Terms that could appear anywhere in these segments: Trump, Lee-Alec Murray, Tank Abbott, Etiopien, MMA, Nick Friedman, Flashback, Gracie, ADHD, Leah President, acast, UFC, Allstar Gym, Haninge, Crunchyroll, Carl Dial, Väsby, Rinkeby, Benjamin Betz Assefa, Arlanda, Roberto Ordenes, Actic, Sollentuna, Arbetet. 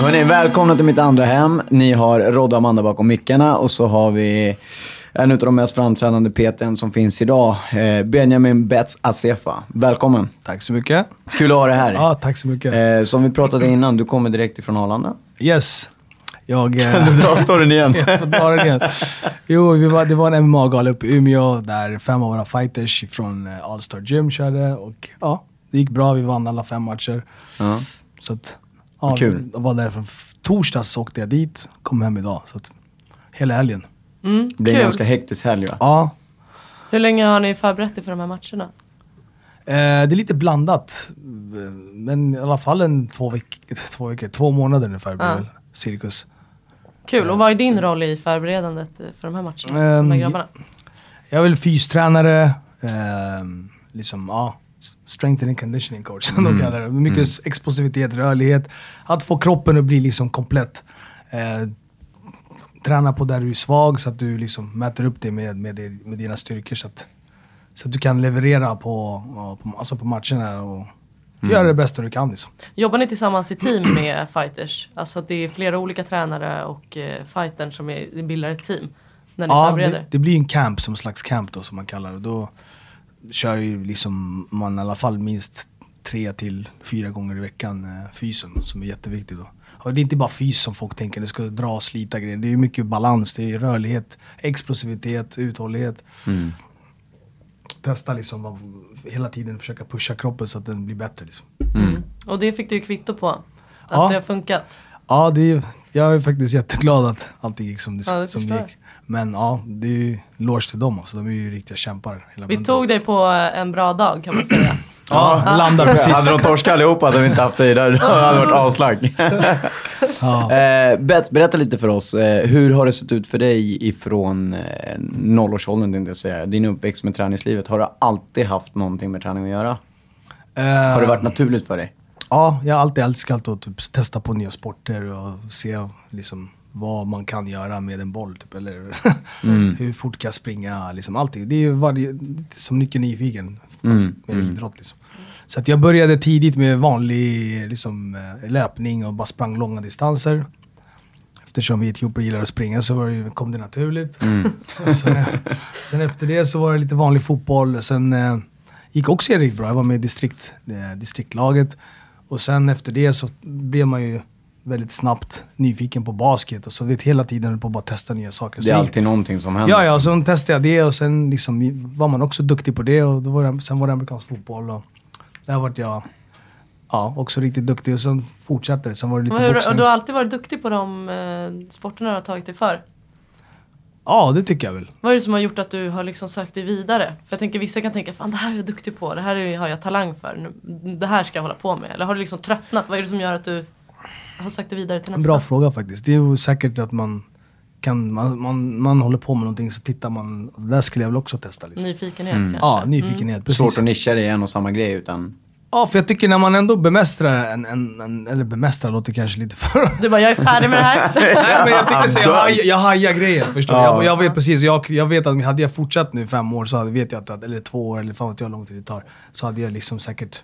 Hörrni, välkomna till mitt andra hem. Ni har Rodde och Amanda bakom mickarna. Och så har vi en av de mest framträdande PT:n som finns idag, Benjamin Betz Assefa. Välkommen. Tack så mycket. Kul att ha dig här. Ja, tack så mycket. Som vi pratade innan, du kommer direkt ifrån Arlanda. Yes. Kan du dra storyn igen? Jag drar den igen. Jo, det var en MMA-gala uppe i Umeå där 5 av våra fighters från Allstar Gym körde. Och ja, det gick bra. Vi vann alla 5 matcher. Ja. Så att... Ja, kul. Jag var där från torsdags, åkte jag dit, kom hem idag, så att hela helgen. Mm, det blir en ganska hektisk helg, va? Ja. Hur länge har ni förberett er för de här matcherna? Det är lite blandat, men i alla fall en 2 månader nu förberedelse, cirkus. Kul, och vad är din roll i förberedandet för de här matcherna, de här grabbarna? Jag är väl fystränare, liksom, ja. Strength and conditioning coach, som de kallar det. Mycket explosivitet, rörlighet. Att få kroppen att bli liksom komplett. Träna på där du är svag så att du liksom mäter upp det med dina styrkor. Så att du kan leverera på matcherna och göra det bästa du kan. Liksom. Jobbar ni tillsammans i team med fighters? Alltså det är flera olika tränare och fightern som bildar ett team när ni förbereder? Ja, det blir en camp, som en slags camp då, som man kallar det. Då kör ju liksom man i alla fall minst 3 till 4 gånger i veckan fysen, som är jätteviktigt då. Och det är inte bara fys som folk tänker, det ska dra och slita grejer. Det är ju mycket balans, det är rörlighet, explosivitet, uthållighet. Mm. Testa liksom hela tiden, försöka pusha kroppen så att den blir bättre liksom. Mm. Och det fick du ju kvitto på, att det har funkat. Ja, jag är faktiskt jätteglad att allting gick som det gick. Men ja, det är ju lås till dem. Så de är ju riktiga kämpar. Vi tog dig på en bra dag, kan man säga. Ja. Landar precis. Hade de torskat allihopa hade vi inte haft dig där. Det hade varit avslag. Bets, berätta lite för oss. Hur har det sett ut för dig ifrån 0-årsåldern, tänkte jag säga. Din uppväxt med träningslivet. Har du alltid haft någonting med träning att göra? Har det varit naturligt för dig? Ja, jag har alltid älskat att typ testa på nya sporter och se liksom vad man kan göra med en boll typ, eller hur fort kan jag springa liksom, allting. Det är ju som mycket nyfiken med idrott liksom. Så att jag började tidigt med vanlig liksom, löpning och bara sprang långa distanser. Eftersom vi i Etiopien gillar att springa så kom det naturligt. Sen efter det så var det lite vanlig fotboll. Sen gick också riktigt bra. Jag var med i distriktlaget. Och sen efter det så blev man ju väldigt snabbt nyfiken på basket. Och så vet hela tiden på att bara testa nya saker. Det är alltid någonting som händer. Ja, så testade jag det. Och sen liksom var man också duktig på det. Och då sen var det amerikansk fotboll. Och där var jag också riktigt duktig. Och sen fortsatte det. Sen var det lite boxning. Och du har alltid varit duktig på de sporterna du har tagit dig för? Ja, det tycker jag väl. Vad är det som har gjort att du har liksom sökt dig vidare? För jag tänker, vissa kan tänka, fan det här är jag duktig på. Det här har jag talang för. Det här ska jag hålla på med. Eller har du liksom tröttnat? Vad är det som gör att du har sökt dig vidare till nästa? En bra fråga faktiskt. Det är ju säkert att man håller på med någonting så tittar man. Där skulle jag väl också testa. Liksom. Nyfikenhet kanske? Ja, nyfikenhet. Precis. Svårt att nischa det i en och samma grej utan... Ja, för jag tycker när man ändå bemästrar eller bemästrar låter kanske lite för... Du bara, jag är färdig med det här. Nej, men jag tycker så jag hajar grejer, förstår du? Jag vet precis, jag vet att hade jag fortsatt nu 5 år så vet jag att, eller 2 år, eller fan vet jag hur lång tid det tar, så hade jag liksom säkert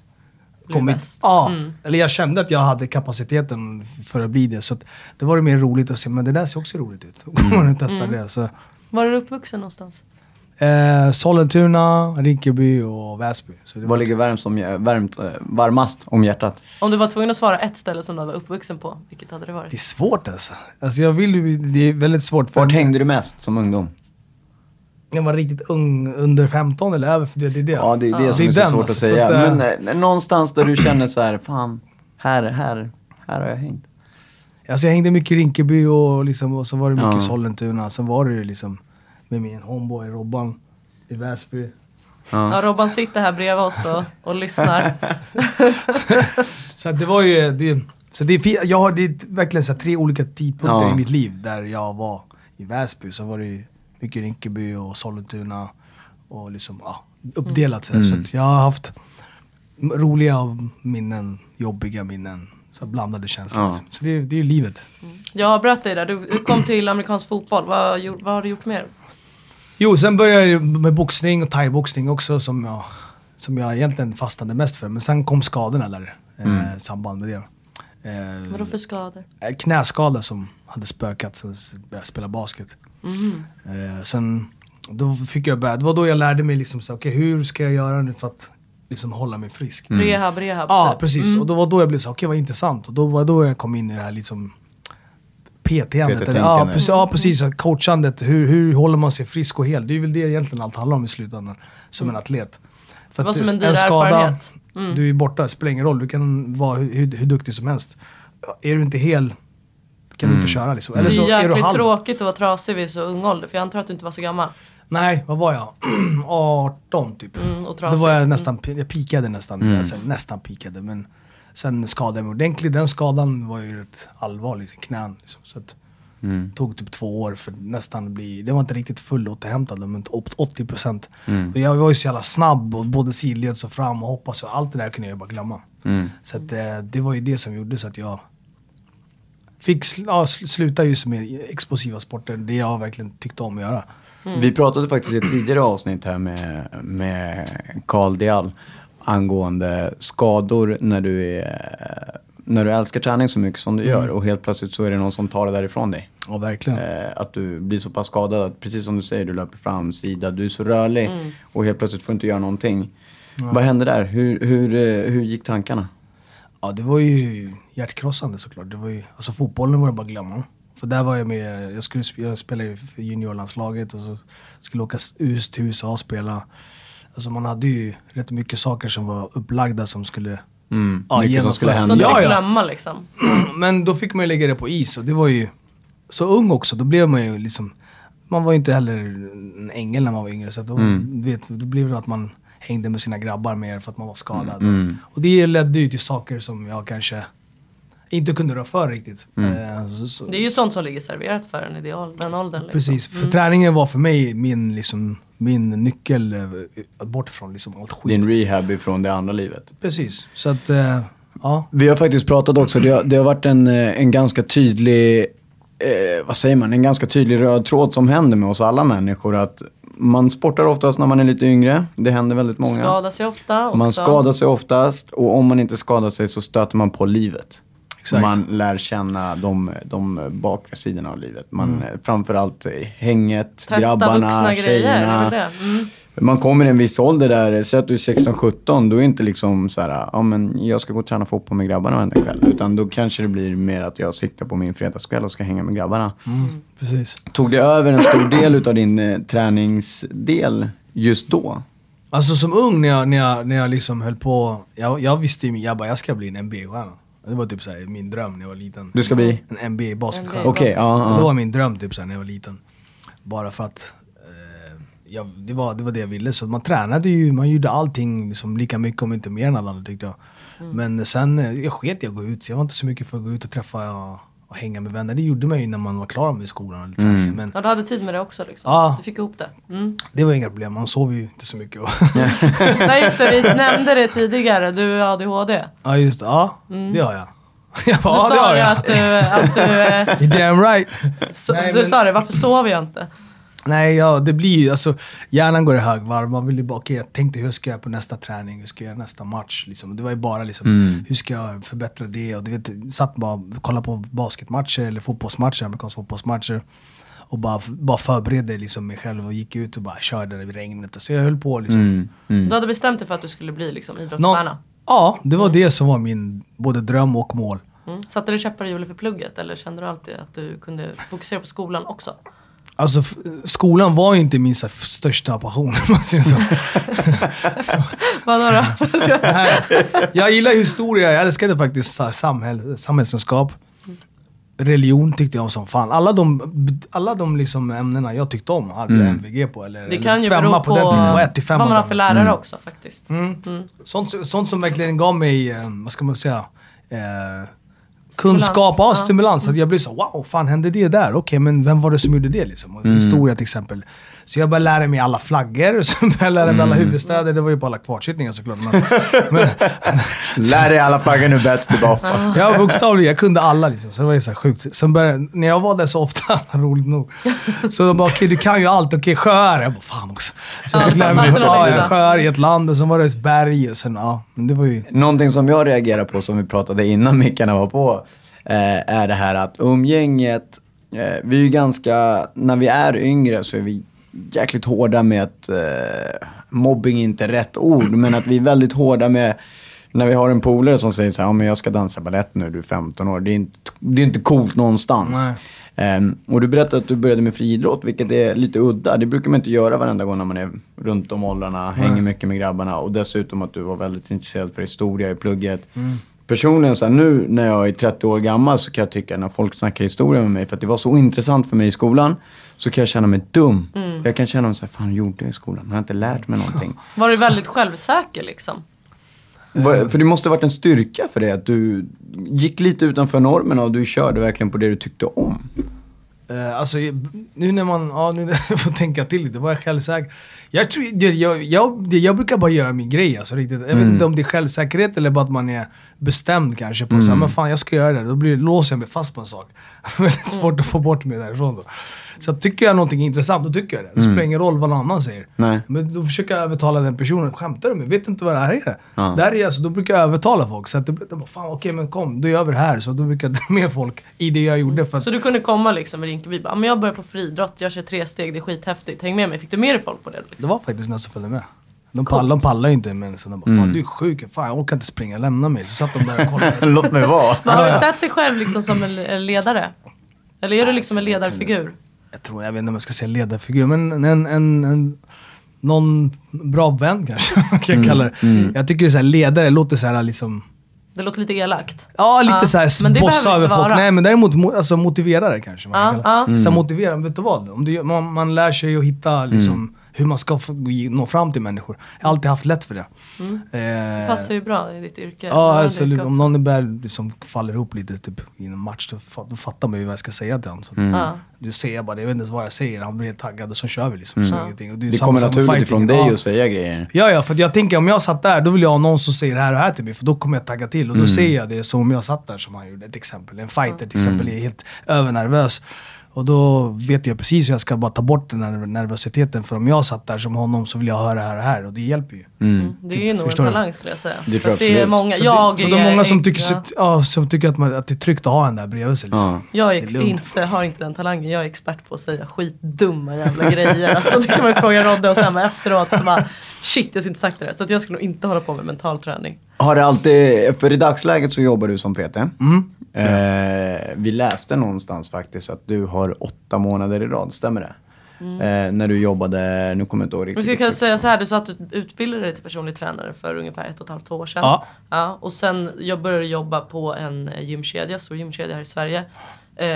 kommit... Ja, eller jag kände att jag hade kapaciteten för att bli det, så att det var det mer roligt att se, men det där ser också roligt ut. Om man testar det, så Var är du uppvuxen någonstans? Sollentuna, Rinkeby och Väsby. Så det var ligger varmast om hjärtat? Om du var tvungen att svara ett ställe som du var uppvuxen på, vilket hade det varit? Det är svårt alltså. Det är väldigt svårt. För vart hängde du mest som ungdom? Jag var riktigt ung, under 15 eller över, för det är det. Ja, det är det som är så svårt alltså, att säga. Att, men någonstans där du känner så här, fan, här har jag hängt. Alltså jag hängde mycket i Rinkeby och så var det mycket i Sollentuna. Sen var det liksom med min homeboy Robban i Väsby. Ja, Robban sitter här bredvid oss och lyssnar. Så det var ju... Det är verkligen så här, 3 olika tidpunkter i mitt liv. Där jag var i Väsby så var det ju mycket i Rinkeby och Sollentuna. Och uppdelat så här. Så att jag har haft roliga minnen, jobbiga minnen. Så blandade känslor. Ja. Så det är ju livet. Jag bröt dig där. Du kom till amerikansk fotboll. Vad har du gjort mer? Jo, sen började jag med boxning och thaiboxning också. Som jag egentligen fastnade mest för. Men sen kom skadorna där. Samband med det. Vadå för skador? Knäskador som hade spökat. Sen började jag spela basket. Sen då fick jag börja. Det var då jag lärde mig hur ska jag göra nu för att hålla mig frisk. Rehab. Ja, precis. Och då var då jag blev så okej, vad intressant. Och då var då jag kom in i det här PT-andet. Precis. Coachandet. Hur håller man sig frisk och hel? Det är väl det egentligen allt handlar om i slutändan. Som en atlet. För att en skada, du är borta. Det spelar ingen roll. Du kan vara hur duktig som helst. Är du inte hel kan du inte köra. Eller så, det är jäkligt tråkigt att vara trasig vid så ung ålder. För jag antar att du inte var så gammal. Nej, vad var jag? 18 typ. Då var jag nästan, jag pikade nästan. Nästan pikade, men sen skadade jag mig ordentligt. Den skadan var ju rätt allvarlig i knän. Så att tog typ 2 år för nästan bli, det var inte riktigt full återhämtad, men 80%. Och jag var ju så jävla snabb, och både sidleds och fram och hoppas och allt det där kunde jag bara glömma. Så att, det var ju det som gjorde så att jag fick sluta just med explosiva sporter. Det jag verkligen tyckte om att göra. Vi pratade faktiskt i ett tidigare avsnitt här med Carl Dial angående skador när du älskar träning så mycket som du gör, och helt plötsligt så är det någon som tar det därifrån dig. Ja, verkligen. Att du blir så pass skadad att, precis som du säger, du löper fram, sida, du är så rörlig och helt plötsligt får du inte göra någonting. Ja. Vad hände där? Hur gick tankarna? Ja, det var ju hjärtkrossande såklart. Det var ju, alltså fotbollen var det bara glömma. För där var jag med, jag spelade för juniorlandslaget och så skulle åka hus till USA och spela. Alltså man hade ju rätt mycket saker som var upplagda som skulle... mycket som skulle hända. Så du glömma liksom. Men då fick man ju lägga det på is, och det var ju så ung också. Då blev man ju man var ju inte heller en ängel när man var yngre. Så att då blev det att man hängde med sina grabbar mer för att man var skadad. Och det ledde ju till saker som jag kanske... inte kunde röra för riktigt. Det är ju sånt som ligger serverat för en ideal, den åldern. Precis, för träningen var för mig min nyckel bort från allt skit. Din rehab ifrån det andra livet. Precis, så att, ja. Vi har faktiskt pratat också, det har varit en ganska tydlig, en ganska tydlig röd tråd som händer med oss alla människor, att man sportar oftast när man är lite yngre. Det händer väldigt många. Skadar sig ofta också. Man skadar sig oftast, och om man inte skadar sig så stöter man på livet. Exakt. Man lär känna de bakre sidorna av livet. Man, framförallt hänget, testa grabbarna, tjejerna. Grejer, man kommer i en viss ålder där, så att du är 16-17, då är inte så här, jag ska gå och träna fotboll med grabbarna varenda kväll. Utan då kanske det blir mer att jag siktar på min fredagskväll och ska hänga med grabbarna. Precis. Tog det över en stor del av din träningsdel just då? Alltså som ung när jag höll på, jag visste ju, jag ska bli en NBA-stjärna. Det var typ såhär min dröm när jag var liten. Du ska bli? En NBA-basketstjärna. Okej, ja. Det var min dröm typ såhär när jag var liten. Bara för att det var det jag ville. Så man tränade ju, man gjorde allting lika mycket om inte mer än alla andra, tyckte jag. Men sen, jag sket i att gå ut. Så jag var inte så mycket för att gå ut och träffa och hänga med vänner. Det gjorde man ju när man var klar med skolan. Eller träning. Men, du hade tid med det också Du fick ihop det. Det var inga problem, man sov ju inte så mycket. Nej just det, vi nämnde det tidigare. Du har ADHD. Ja just det, det har jag. Du sa det att du You're damn right. Sa det, varför sover jag inte? Nej, det blir ju, hjärnan går i högvarv. Man vill ju bara, jag tänkte hur ska jag på nästa träning, hur ska jag nästa match Det var ju bara hur ska jag förbättra det, och du vet, satt bara kolla på basketmatcher eller fotbollsmatcher, amerikanska fotbollsmatcher. och bara förberedde liksom mig själv och gick ut och bara körde i regnet. Så jag höll på liksom. Du hade bestämt dig för att du skulle bli liksom idrottsstjärna? Ja, det var det som var min både dröm och mål. Satte du käppar i hjulet för plugget eller kände du alltid att du kunde fokusera på skolan också? Alltså skolan var inte min så största passion. Vadå då? Jag gillar historia, jag älskade faktiskt så här, samhällskunskap. Religion tyckte jag om som fan. Alla de liksom ämnena jag tyckte om hade jag MVG på. Eller, det kan ju bero på vad man har för lärare också faktiskt. Sånt som verkligen gav mig, vad ska man säga, kunskap och stimulans. Att jag blev så, wow, fan hände det där? Okej, men vem var det som gjorde det liksom? Historia till exempel. Så jag bara lärde mig alla flaggor, så jag lärde mig alla huvudstäder. Det var ju på alla kvartsittningar såklart. Men lär dig alla flaggor nu, Betz, det bara fan. Ja, bokstavligen, jag kunde alla liksom. Så det var ju så här sjukt. Sen började, när jag var där så ofta, roligt nog, så jag bara, okej, du kan ju allt. Okej, sjöar. Jag bara, fan också. Så jag lärde mig sjöar i ett land och sen var det ett berg. Och sen, ja, det var ju... Någonting som jag reagerar på, som vi pratade innan mickarna var på, är det här att umgänget, vi är ju ganska, när vi är yngre så är vi jäkligt hårda med att mobbing är inte rätt ord, men att vi är väldigt hårda med när vi har en polare som säger så här, ja, men jag ska dansa ballett nu, du är 15 år, det är inte coolt någonstans. Och du berättade att du började med friidrott, vilket är lite udda, det brukar man inte göra varenda gång när man är runt om åldrarna, hänger mycket med grabbarna, och dessutom att du var väldigt intresserad för historia i plugget. Personligen så här, nu när jag är 30 år gammal så kan jag tycka, när folk snackar historia med mig, för att det var så intressant för mig i skolan, så kan jag känna mig dum. Jag kan känna mig så här, fan, gjorde jag i skolan? Jag har inte lärt mig någonting. Var du väldigt självsäker liksom? För det måste ha varit en styrka för dig att du gick lite utanför normerna och du körde verkligen på det du tyckte om. Alltså nu när man jag får tänka till lite, vad är självsäker? Jag tror jag brukar bara göra min grej alltså, riktigt. Jag vet inte om det är självsäkerhet eller bara att man är bestämd kanske på så här, men fan jag ska göra det, då låser jag mig fast på en sak. Väldigt svårt att få bort mig därifrån då. Så tycker jag någonting är intressant, då tycker jag det. Det spelar ingen roll vad någon annan säger. Nej. Men då försöker jag övertala den personen. Skämtar du med? Vet du inte vad det här är? Ja. Där är alltså, då brukar jag övertala folk. Så att de bara, fan okej, men kom, då gör vi det här. Så då brukar jag dra med folk i det jag gjorde. För att... Så du kunde komma liksom i Rinkeby, bara, men jag börjar på friidrott, jag kör 3 steg, det är skithäftigt. Häng med mig. Fick du med dig folk på det? Liksom? Det var faktiskt någon som följde med. De pallar ju inte, men så de bara, fan du är sjuk, fan jag orkar inte springa, lämna mig. Så satt de där och kollade. Låt mig vara. Har du sett dig själv liksom som en ledare? Eller är du liksom en ledarfigur? Jag vet inte om jag ska säga ledarfigur, men någon bra vän kanske kan jag kalla det. Jag tycker så här, ledare låter så här liksom... Det låter lite elakt. Ja, lite så här bossa över folk. Nej, men däremot alltså, motiverare kanske man kan kalla det. Så motivera, vet du vad? Om du, man lär sig att hitta liksom, hur man ska nå fram till människor. Jag har alltid haft lätt för det. Det passar ju bra i ditt yrke. Ja, alltså, om någon är liksom, faller ihop lite typ, i en match, då fattar man ju vad jag ska säga till honom. Du säger bara, jag vet inte vad jag säger. Han blir helt taggad och så kör vi liksom. Och det kommer naturligt från dig att säga grejer. Ja, för jag tänker om jag satt där, då vill jag ha någon som säger det här och här till mig. För då kommer jag tagga till. Och då säger jag det som om jag satt där som han gjorde. Ett exempel, en fighter till exempel är helt övernervös. Och då vet jag precis hur jag ska bara ta bort den här nervositeten. För om jag satt där som honom så vill jag höra det här och här. Och det hjälper ju. Det är ju nog en talang skulle jag säga. Det är många, som tycker att det är tryggt att ha en där bredvid sig. Liksom. Jag har inte den talangen. Jag är expert på att säga skitdumma jävla grejer. Alltså det kan man ju fråga Rodde och sen efteråt så bara... Shit, jag har inte sagt det där. Så att jag skulle nog inte hålla på med mental träning. Har det alltid... För i dagsläget så jobbar du som PT. Vi läste någonstans faktiskt att du har 8 månader i rad, stämmer det? När du jobbade... Nu kommer jag inte ihåg riktigt. Men ska jag säga så här, du sa att du utbildade dig till personlig tränare för ungefär 1,5-2 år sedan. Ja. Och sen jag började jobba på en gymkedja, stor gymkedja här i Sverige.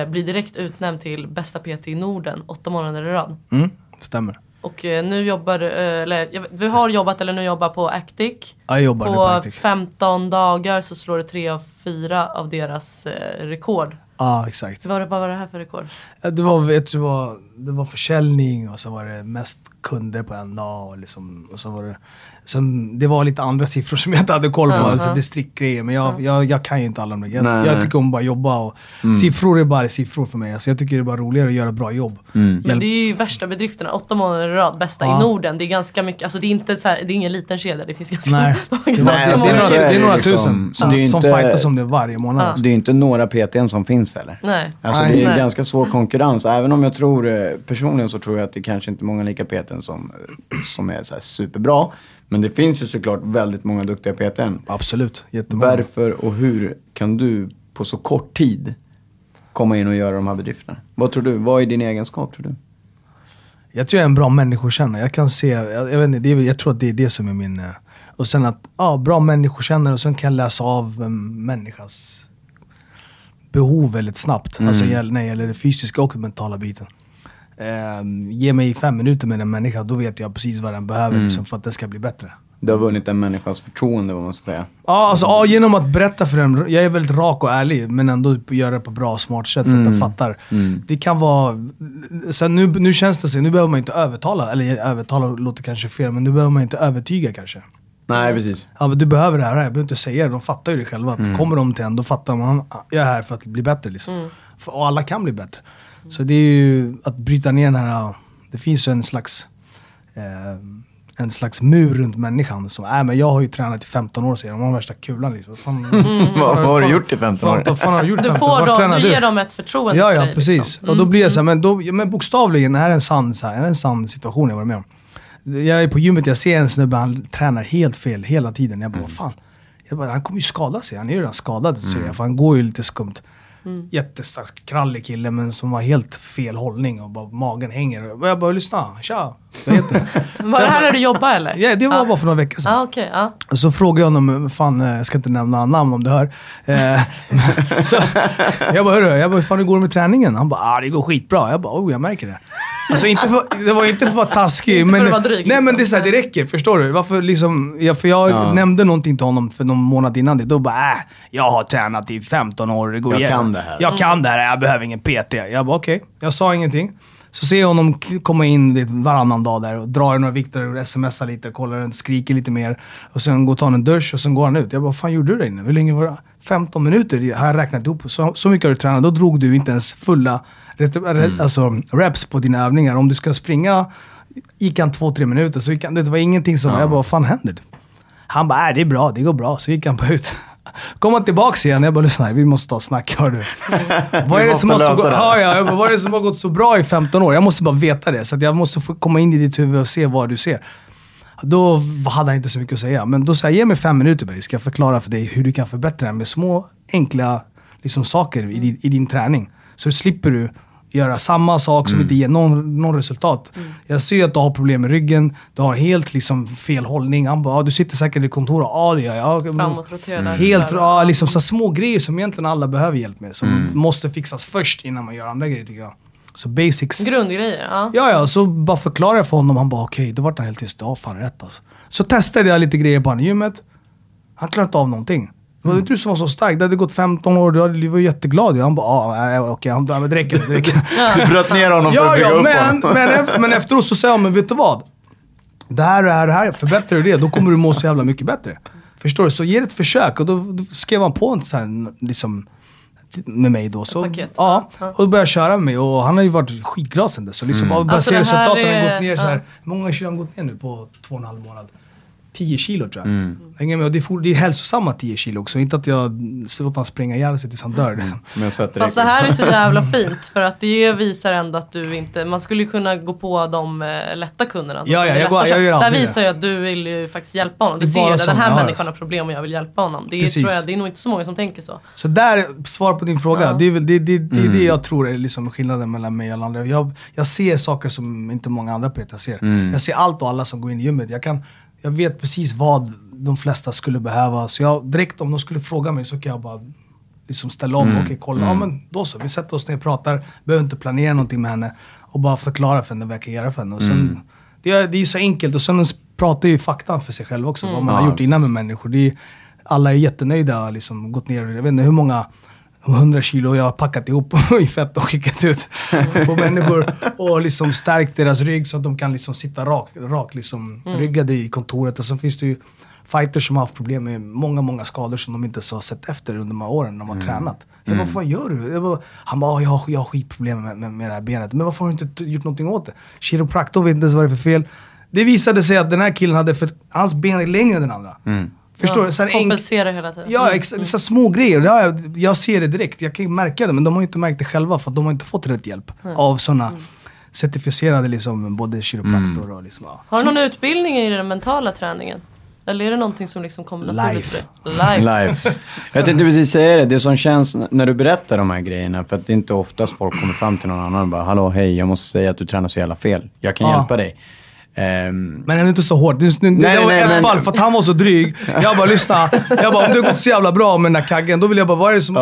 Blir direkt utnämnd till bästa PT i Norden, 8 månader i rad. Stämmer. Och nu jobbar, eller vi har jobbat eller nu jobbar på Actic. Jag jobbar på Actic. 15 dagar så slår det 3 av 4 av deras rekord. Ja, exakt. Vad var det här för rekord? Det var försäljning och så var det mest kunder på en dag och liksom, och så var det sen, det var lite andra siffror som jag inte hade koll på, alltså distriktgrejer, men jag kan ju inte alla de grejerna. Jag tycker om bara jobba och siffror är bara siffror för mig. Alltså jag tycker det är bara roligare att göra bra jobb. Men det är ju värsta bedrifterna, 8 månader i rad, bästa i Norden. Det är ganska mycket, alltså det är inte så här, det är ingen liten kedja, det finns ganska det är några tusen som fightar som det varje månad. Det är inte några PT:n som finns finns eller? Nej. Alltså det är ganska svår konkurrens. Även om jag tror, personligen så tror jag att det kanske inte är många lika PT:n som är så här superbra. Men det finns ju såklart väldigt många duktiga PT:n. Absolut, jättemånga. Varför och hur kan du på så kort tid komma in och göra de här bedrifterna? Vad tror du? Vad är din egenskap tror du? Jag tror jag är en bra människokännare. Jag kan se, jag vet inte, jag tror att det är det som är min... Och sen att, bra människokännare och sen kan jag läsa av människans behov väldigt snabbt. Mm. Alltså när det gäller det fysiska och den mentala biten. Ge mig 5 minuter med en människa, då vet jag precis vad den behöver liksom, för att det ska bli bättre. Du har vunnit en människans förtroende, vad man ska säga. Ja, genom att berätta för dem. Jag är väldigt rak och ärlig, men ändå göra det på bra och smart sätt så att de fattar. Mm. Det kan vara... Så nu känns det sig, nu behöver man inte övertala. Eller övertala låter kanske fel, men nu behöver man inte övertyga kanske. Nej, precis. Ja, men du behöver det här. Jag behöver inte säga det. De fattar ju det själva. Att kommer de till en, då fattar man att jag är här för att bli bättre. Liksom. Mm. Och alla kan bli bättre. Så det är ju att bryta ner den här... Det finns ju en slags... en slags mur runt människan som men jag har ju tränat i 15 år sedan. De har värsta kulan liksom. Vad har du gjort i 15 år? Du får ge dem ett förtroende. Ja, för dig, precis. Liksom. Och då blir det så här, men bokstavligen är det en sann situation jag var med om. Jag är på gymmet, jag ser en snubbe, han tränar helt fel hela tiden. Jag bara, han kommer ju skada sig. Han är ju redan skadad, säger jag, för han går ju lite skumt. Jättestark krallig kille, men som var helt fel hållning och bara magen hänger. Och jag bara, lyssna, tja. Var det här när du jobbade eller? Ja, det var bara för några veckor sedan. Så frågade jag honom, fan, jag ska inte nämna namn om du hör. Så jag bara, hur fan det går med träningen? Han bara, det går skitbra. Jag bara, jag märker det. Alltså det var inte för att vara taskig. Men, vara dryg, nej, men det är så här, det räcker, förstår du? Varför liksom, för jag nämnde någonting till honom för någon månad innan det. Då bara, jag har tränat i 15 år. Det går jag igen. Kan det här. Jag kan det här, jag behöver ingen PT. Jag bara, okej. Jag sa ingenting. Så ser jag honom komma in varannan dag där och drar några vikter och smsar lite, kollar runt, skriker lite mer. Och sen går han en dusch och sen går han ut. Jag bara, fan gjorde du det inne? Hur länge var det? 15 minuter har jag räknat ihop. Så mycket har du tränat, då drog du inte ens fulla reps på dina övningar. Om du ska springa gick han 2-3 minuter. Så det var ingenting som... Jag bara, vad fan händer det? Han bara, det är bra, det går bra. Så gick han på ut. Kom han tillbaka igen. Jag bara, lyssna, vi måste ta snack, hör du. Vad är det som har gått så bra i 15 år? Jag måste bara veta det. Så att jag måste få komma in i ditt huvud och se vad du ser. Då hade han inte så mycket att säga. Men då sa jag, ge mig 5 minuter. Ska jag förklara för dig hur du kan förbättra med små, enkla liksom, saker i din träning. Så slipper du göra samma sak som inte ger någon resultat. Jag ser att du har problem med ryggen. Du har helt liksom fel hållning. Han bara, du sitter säkert i kontoret. Det gör jag. Framåtroterad. Helt, liksom så små grejer som egentligen alla behöver hjälp med. Som måste fixas först innan man gör andra grejer, tycker jag. Så basics. Grundgrejer, ja, så bara förklarar jag för honom. Han bara, okej, då var han helt tyst. Ja, fan rätt alltså. Så testade jag lite grejer på han i gymmet. Han klarade inte av någonting. Mm. Du som var så stark, det hade gått 15 år, du var jätteglad. Han bara, okej, men det räcker. Du bröt ner honom för att bygga upp honom. Men efteråt så säger han, men vet du vad? Det här, förbättrar du det, då kommer du må så jävla mycket bättre. Förstår du? Så ge det ett försök. Och då skrev han på en sån här, liksom, med mig då. Så, och började köra med mig. Och han har ju varit skitglad sen dess. Så liksom, bara se resultaten har gått ner så här. Hur många kilo har gått ner nu på 2,5 månader? 10 kilo tror jag. Och det är hälsosamma 10 kilo också. Inte att jag låter han springa ihjäl sig tills han dör. Liksom. Fast det här är så jävla fint. För att det visar ändå att du inte... Man skulle ju kunna gå på de lätta kunderna. Där visar jag att du vill ju faktiskt hjälpa honom. Du ser att den här människan har problem och jag vill hjälpa honom. Det tror jag, det är nog inte så många som tänker så. Så där, svar på din fråga. Det är väl det jag tror är liksom skillnaden mellan mig och andra. Jag ser saker som inte många andra petar ser. Jag ser allt och alla som går in i gymmet. Jag vet precis vad de flesta skulle behöva. Så jag direkt, om de skulle fråga mig, så kan jag bara liksom ställa om och kolla. Men då så, vi sätter oss ner och pratar. Behöver inte planera någonting med henne. Och bara förklara för henne vad jag kan göra för henne. Och sen, det är ju så enkelt. Och sen pratar ju faktan för sig själv också. Vad man har gjort innan med människor. Alla är jättenöjda. Liksom, gått ner, jag vet inte hur många 100 kilo jag har packat ihop i fett och skickat ut på människor och liksom stärkt deras rygg så att de kan liksom sitta rak liksom ryggade i kontoret. Och så finns det ju fighters som har haft problem med många skador som de inte så har sett efter under de här åren när de har tränat. Jag bara, vad gör du? Han bara, jag har skitproblem med det här benet. Men varför har du inte gjort någonting åt det? Kiropraktor vet inte ens vad det är för fel. Det visade sig att den här killen hade hans ben är längre än den andra. Förstår du? Ja, kompensera hela tiden. Ja, så små grejer. Jag ser det direkt. Jag kan ju märka det, men de har ju inte märkt det själva för att de har inte fått rätt hjälp av sådana certifierade liksom, både kiropraktor och liksom. Ja. Har du någon utbildning i den mentala träningen? Eller är det någonting som liksom kommer naturligt för dig? Life. Jag tänkte precis säga det som känns när du berättar de här grejerna, för att det är inte oftast folk kommer fram till någon annan och bara, hallå, hej, jag måste säga att du tränar så jävla fel. Jag kan hjälpa dig. Men han är inte så hård. Det var ett fall för att han var så dryg. Jag bara, lyssna. Jag bara, om det har gått så jävla bra med den här kaggen, då vill jag bara, vad är det som...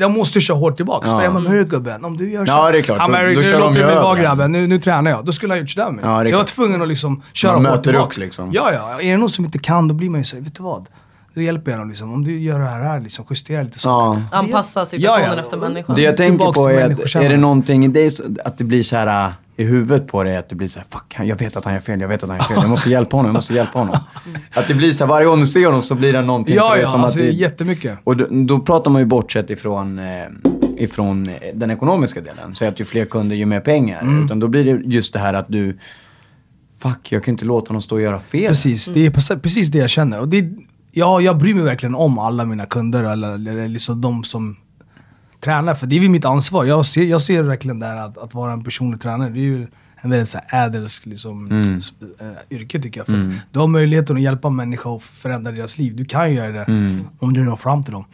Jag måste köra hårt tillbaka. Så jag bara, hör gubben, om du gör så... Ja, det är klart. Då kör de ju. Nu tränar jag. Då skulle jag gjort sådär med mig. Ja, så jag var tvungen att liksom köra hårt tillbaka. Liksom. Ja. Är det någon som inte kan, då blir man ju så, vet du vad? Då hjälper jag dem liksom. Om du gör det här liksom, justera lite saker. Ja. Anpassa situationen efter människan. Det jag tänker på är att, är det någonting i dig att det blir så här... i huvudet på dig att det blir så här, fuck, jag vet att han är fel, jag måste hjälpa honom. Att det blir så här, varje gång du ser honom så blir det någonting. Det är jättemycket. Och då pratar man ju bortsett ifrån den ekonomiska delen. Så att ju fler kunder, ju mer pengar. Utan då blir det just det här att du, fuck, jag kan inte låta honom stå och göra fel. Precis, det är precis det jag känner. Och jag bryr mig verkligen om alla mina kunder, eller liksom de som... tränar, för det är ju mitt ansvar. Jag ser verkligen där att vara en personlig tränare. Det är ju en väldigt så här ädelsk liksom, yrke tycker jag. För att du har möjligheten att hjälpa människor och förändra deras liv. Du kan ju göra det om du når fram till dem.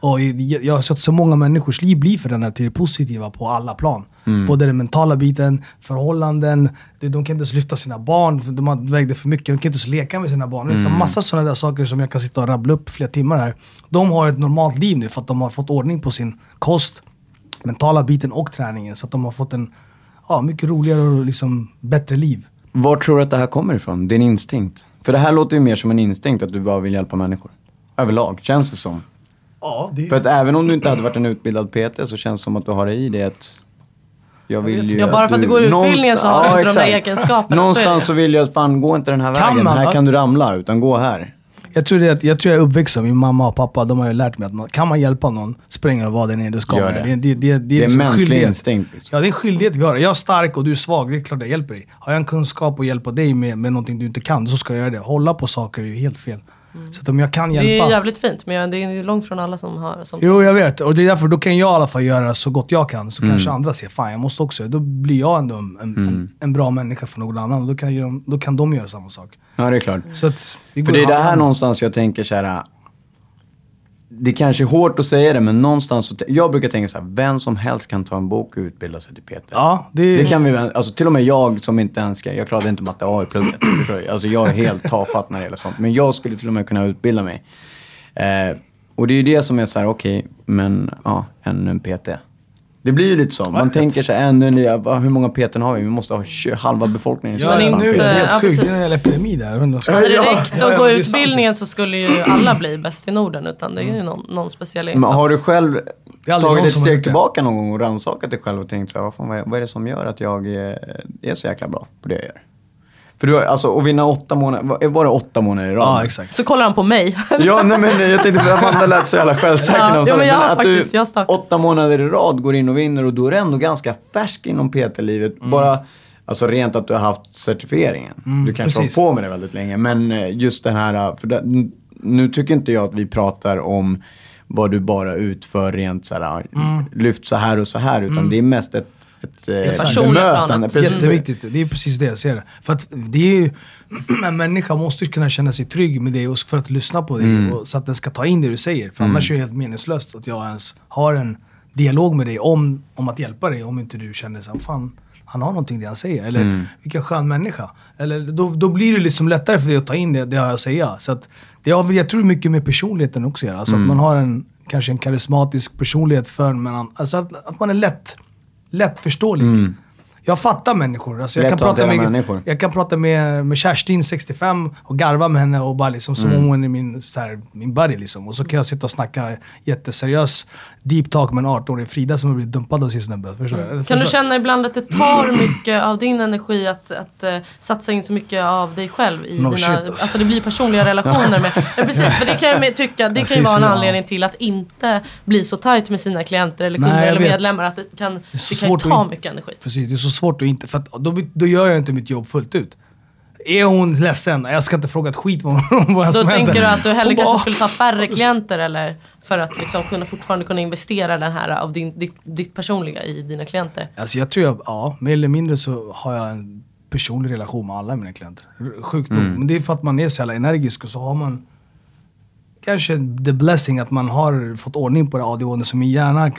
Och jag har sett så många människors liv bli för den här till det positiva på alla plan. Både den mentala biten, förhållanden. De kan inte ens lyfta sina barn. För de vägde för mycket. De kan inte ens leka med sina barn. Det är en massa sådana där saker som jag kan sitta och rabbla upp flera timmar här. De har ett normalt liv nu för att de har fått ordning på sin kost, mentala biten och träningen. Så att de har fått en mycket roligare och liksom bättre liv. Var tror du att det här kommer ifrån? Din instinkt? För det här låter ju mer som en instinkt att du bara vill hjälpa människor. Överlag, känns det som. Ja, det är... För att även om du inte hade varit en utbildad PT så känns det som att du har det i dig att... bara för att det går utbildningen så har du inte de där egenskaperna. Någonstans så vill jag att fan, gå inte den här vägen. Här kan du ramla, utan gå här. Jag tror jag är uppväxt av min mamma och pappa. De har ju lärt mig att kan man hjälpa någon, spränga vad den är, du ska göra det. Det är liksom mänsklig instinkt. Liksom. Ja, det är en skyldighet vi har. Jag är stark och du är svag, det är klart jag hjälper dig. Har jag en kunskap att hjälpa dig med någonting du inte kan, så ska jag göra det. Hålla på saker är ju helt fel. Så att om jag kan hjälpa... Det är jävligt fint, men det är långt från alla som har... Jo, jag vet. Och det är därför, då kan jag i alla fall göra så gott jag kan. Så kanske andra säger, fan jag måste också. Då blir jag ändå en bra människa för någon annan. Då kan de göra samma sak. Ja, det är klart. Så att, för det är det här någonstans jag tänker så här... Det kanske är hårt att säga det, men någonstans... Jag brukar tänka så här, vem som helst kan ta en bok och utbilda sig till PT. Ja, det kan vi... Alltså till och med jag som inte ens ska... Jag klarade inte matte A i plugget. Alltså jag är helt tafatt när det gäller sånt. Men jag skulle till och med kunna utbilda mig. Och det är ju det som är så här, okej, men ja, ännu en PT. Det blir ju lite så. Man tänker så här, hur många PT:n har vi? Vi måste ha halva befolkningen. Ja, nu är det helt sjukt. Det är en epidemi där. Hade det räckt att gå utbildningen så skulle ju alla bli bäst i Norden, utan det är ju någon speciell egenskap. Men har du själv tagit ett steg tillbaka någon gång och rannsakat dig själv och tänkt så här, vad är det som gör att jag är så jäkla bra på det jag gör? För du har, alltså, och vinna 8 månader, var det 8 månader i rad? Ja, exakt. Så kollar han på mig. Ja, nej, men jag tänkte att man lät så jävla självsäker. Jag 8 månader i rad går in och vinner, och då är du ändå ganska färsk inom PT-livet. Bara, alltså rent att du har haft certifieringen. Du kanske har på med det väldigt länge. Men just den här, för det, nu tycker inte jag att vi pratar om vad du bara utför rent så här, lyft så här och så här, utan det är mest ett personligt annat. Jätteviktigt, det är precis det jag ser. För att det är ju, en människa måste kunna känna sig trygg med det och för att lyssna på dig och så att den ska ta in det du säger. För annars är det helt meningslöst att jag ens har en dialog med dig om att hjälpa dig, om inte du känner så här, fan, han har någonting det han säger. Eller vilken skön människa. Eller, då blir det liksom lättare för dig att ta in det jag säger. Så att, jag tror mycket med personligheten också. Alltså att man har kanske en karismatisk personlighet för man, alltså att man är lättförståelig. Jag fattar människor. Alltså jag kan prata med Kerstin 65 och garva med henne och bara liksom som hon är min buddy liksom. Och så kan jag sitta och snacka jätteseriös deep talk med en 18-årig Frida som har blivit dumpad av sin snubbe. Kan du känna ibland att det tar mycket av din energi att satsa in så mycket av dig själv i alltså det blir personliga relationer med. Ja, precis, för det kan jag tycka, det kan ju vara en anledning till att inte bli så tajt med sina klienter eller kunder eller medlemmar, att det kan ta mycket energi. Precis, det är så svårt att inte, för att då gör jag inte mitt jobb fullt ut. är hon ledsen? Jag ska inte fråga ett skit om vad som då händer. Då tänker du att du hellre kanske skulle ta färre klienter eller för att liksom fortfarande kunna investera den här av ditt personliga i dina klienter? Alltså jag tror mer eller mindre så har jag en personlig relation med alla mina klienter. Sjukt. Men det är för att man är så jävla energisk och så har man kanske the blessing att man har fått ordning på det ADHD som i hjärnan.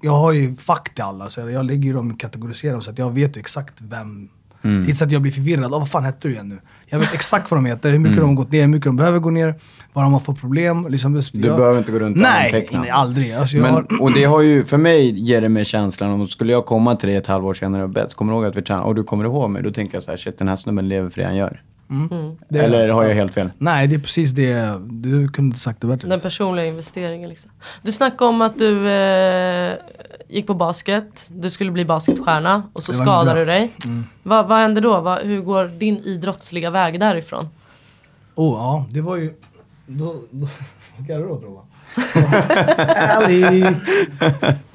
Jag har ju fakta alla så jag lägger ju dem och kategoriserar dem så att jag vet ju exakt vem. Tills att jag blir förvirrad. Vad fan heter du igen nu? Jag vet exakt vad de heter, hur mycket de har gått ner, hur mycket de behöver gå ner, vad de har fått problem. Liksom du behöver inte gå runt och anteckna. Nej, aldrig. Alltså, och det har ju, för mig ger det mig känslan om skulle jag komma till dig ett halvår senare och bett, kommer du ihåg att vi tränar? Och du kommer ihåg mig, då tänker jag så här, shit, den här snubben lever för det han gör. Eller har jag helt fel? Nej, det är precis det. Du kunde inte sagt det bättre. Den personliga investeringen liksom. Du snackade om att du gick på basket. Du skulle bli basketstjärna. Och så skadade du dig. Vad hände då? Hur går din idrottsliga väg därifrån? Det var ju då Gary Robban.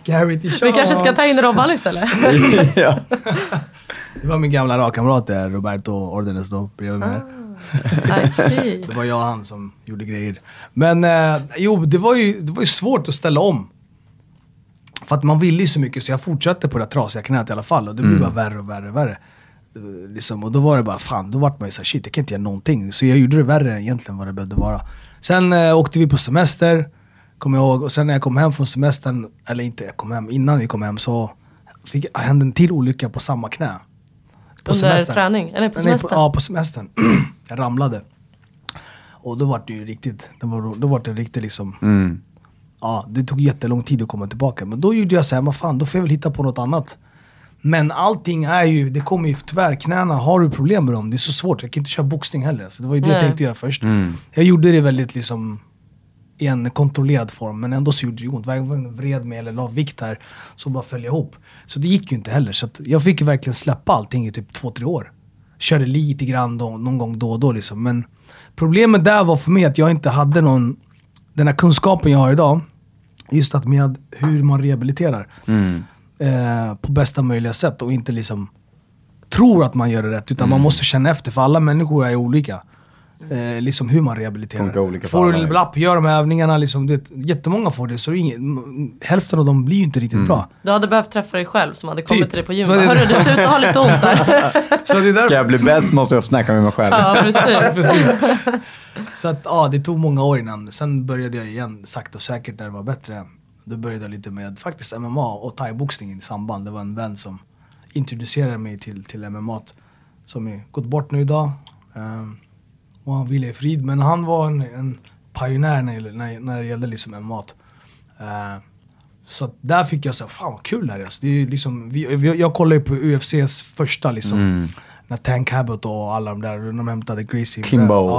Gary Tisha. Vi kanske ska ta in Robban istället. Ja. Det var min gamla rakkamrat där, Roberto Ordenes då, bredvid mig. Det var jag och han som gjorde grejer. Men det var ju svårt att ställa om. För att man ville ju så mycket så jag fortsatte på det trasiga knät i alla fall. Och det blev bara värre och värre. Liksom, och då var det bara, fan, då vart man ju såhär, shit, jag kan inte göra någonting. Så jag gjorde det värre egentligen vad det behövde vara. Sen åkte vi på semester, kommer jag ihåg. Och sen när jag kom hem från semestern, eller inte, jag kom hem innan vi kom hem så hände en till olycka på samma knä. På semestern. Träning? Eller på semestern? På semestern. Jag ramlade. Och då var det ju riktigt... Då var det riktigt liksom... det tog jättelång tid att komma tillbaka. Men då gjorde jag så här, vad fan, då får jag väl hitta på något annat. Men allting är ju... Det kommer ju tyvärr, knäna har du problem med dem. Det är så svårt, jag kan inte köra boxning heller. Så det var ju det jag tänkte göra först. Jag gjorde det väldigt liksom... I en kontrollerad form, men ändå så gjorde det ont. Varje gång vred med eller la vikt här så bara följde ihop. Så det gick ju inte heller. Så att jag fick verkligen släppa allting i typ 2-3 år. Körde lite grann då, någon gång då och då liksom. Men problemet där var för mig att jag inte hade någon... Den här kunskapen jag har idag, just att med hur man rehabiliterar på bästa möjliga sätt och inte liksom tror att man gör det rätt, utan man måste känna efter, för alla människor är olika. Liksom hur man rehabiliterar. Får du lapp, gör de här övningarna liksom, det, jättemånga får det, så hälften av dem blir ju inte riktigt bra. Du hade behövt träffa dig själv som hade kommit till dig på gymmet. Hörru, du ser ut att ha lite ont där. Så det där... Ska jag bli bäst måste jag snacka med mig själv. Ja, precis. Så att, det tog många år innan. Sen började jag igen, sakta och säkert, när det var bättre. Då började jag lite med faktiskt MMA och thai-boxning i samband. Det var en vän som introducerade mig till MMA, som är gått bort nu idag. Och han ville i frid, men han var en pionjär när det gällde liksom mat. Så där fick jag så här, fan vad kul det här är. Alltså, det är liksom, jag kollade på UFCs första liksom, när Tank Abbott och alla de där, de hämtade Gracie. Kimbo.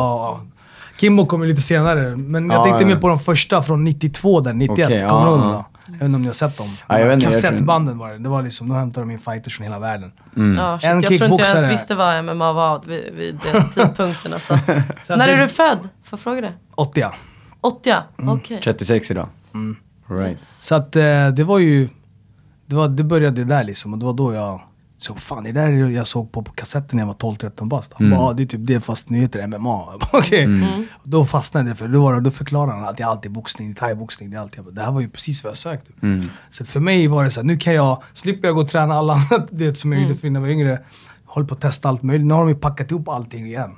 Kimbo kom ju lite senare, men jag tänkte mer på de första från 92 där, 91. Okay, kommer du ihåg då? Jag vet inte om ni har sett dem. Kassettbanden var det. Det var liksom, då hämtade de in fighters från hela världen. Shit, jag tror inte jag ens visste vad MMA var vid den tidpunkten. Alltså. När är du född? Får fråga det? 80. 80, okej. 36 idag. Right. Yes. Så att det var ju... Det började där liksom. Och det var då jag... Så fan, det där jag såg på kassetten när jag var 12-13 bast. Det är typ det, fast nu heter det MMA. Då fastnade jag, för då förklarade han att det är alltid boxning, thai-boxning, det är alltid. Det här var ju precis vad jag sökte. Så för mig var det så här, nu kan jag slippa gå och träna alla det som jag gjorde för när jag var yngre. Håll på att testa allt möjligt. Nu har de ju packat ihop allting igen.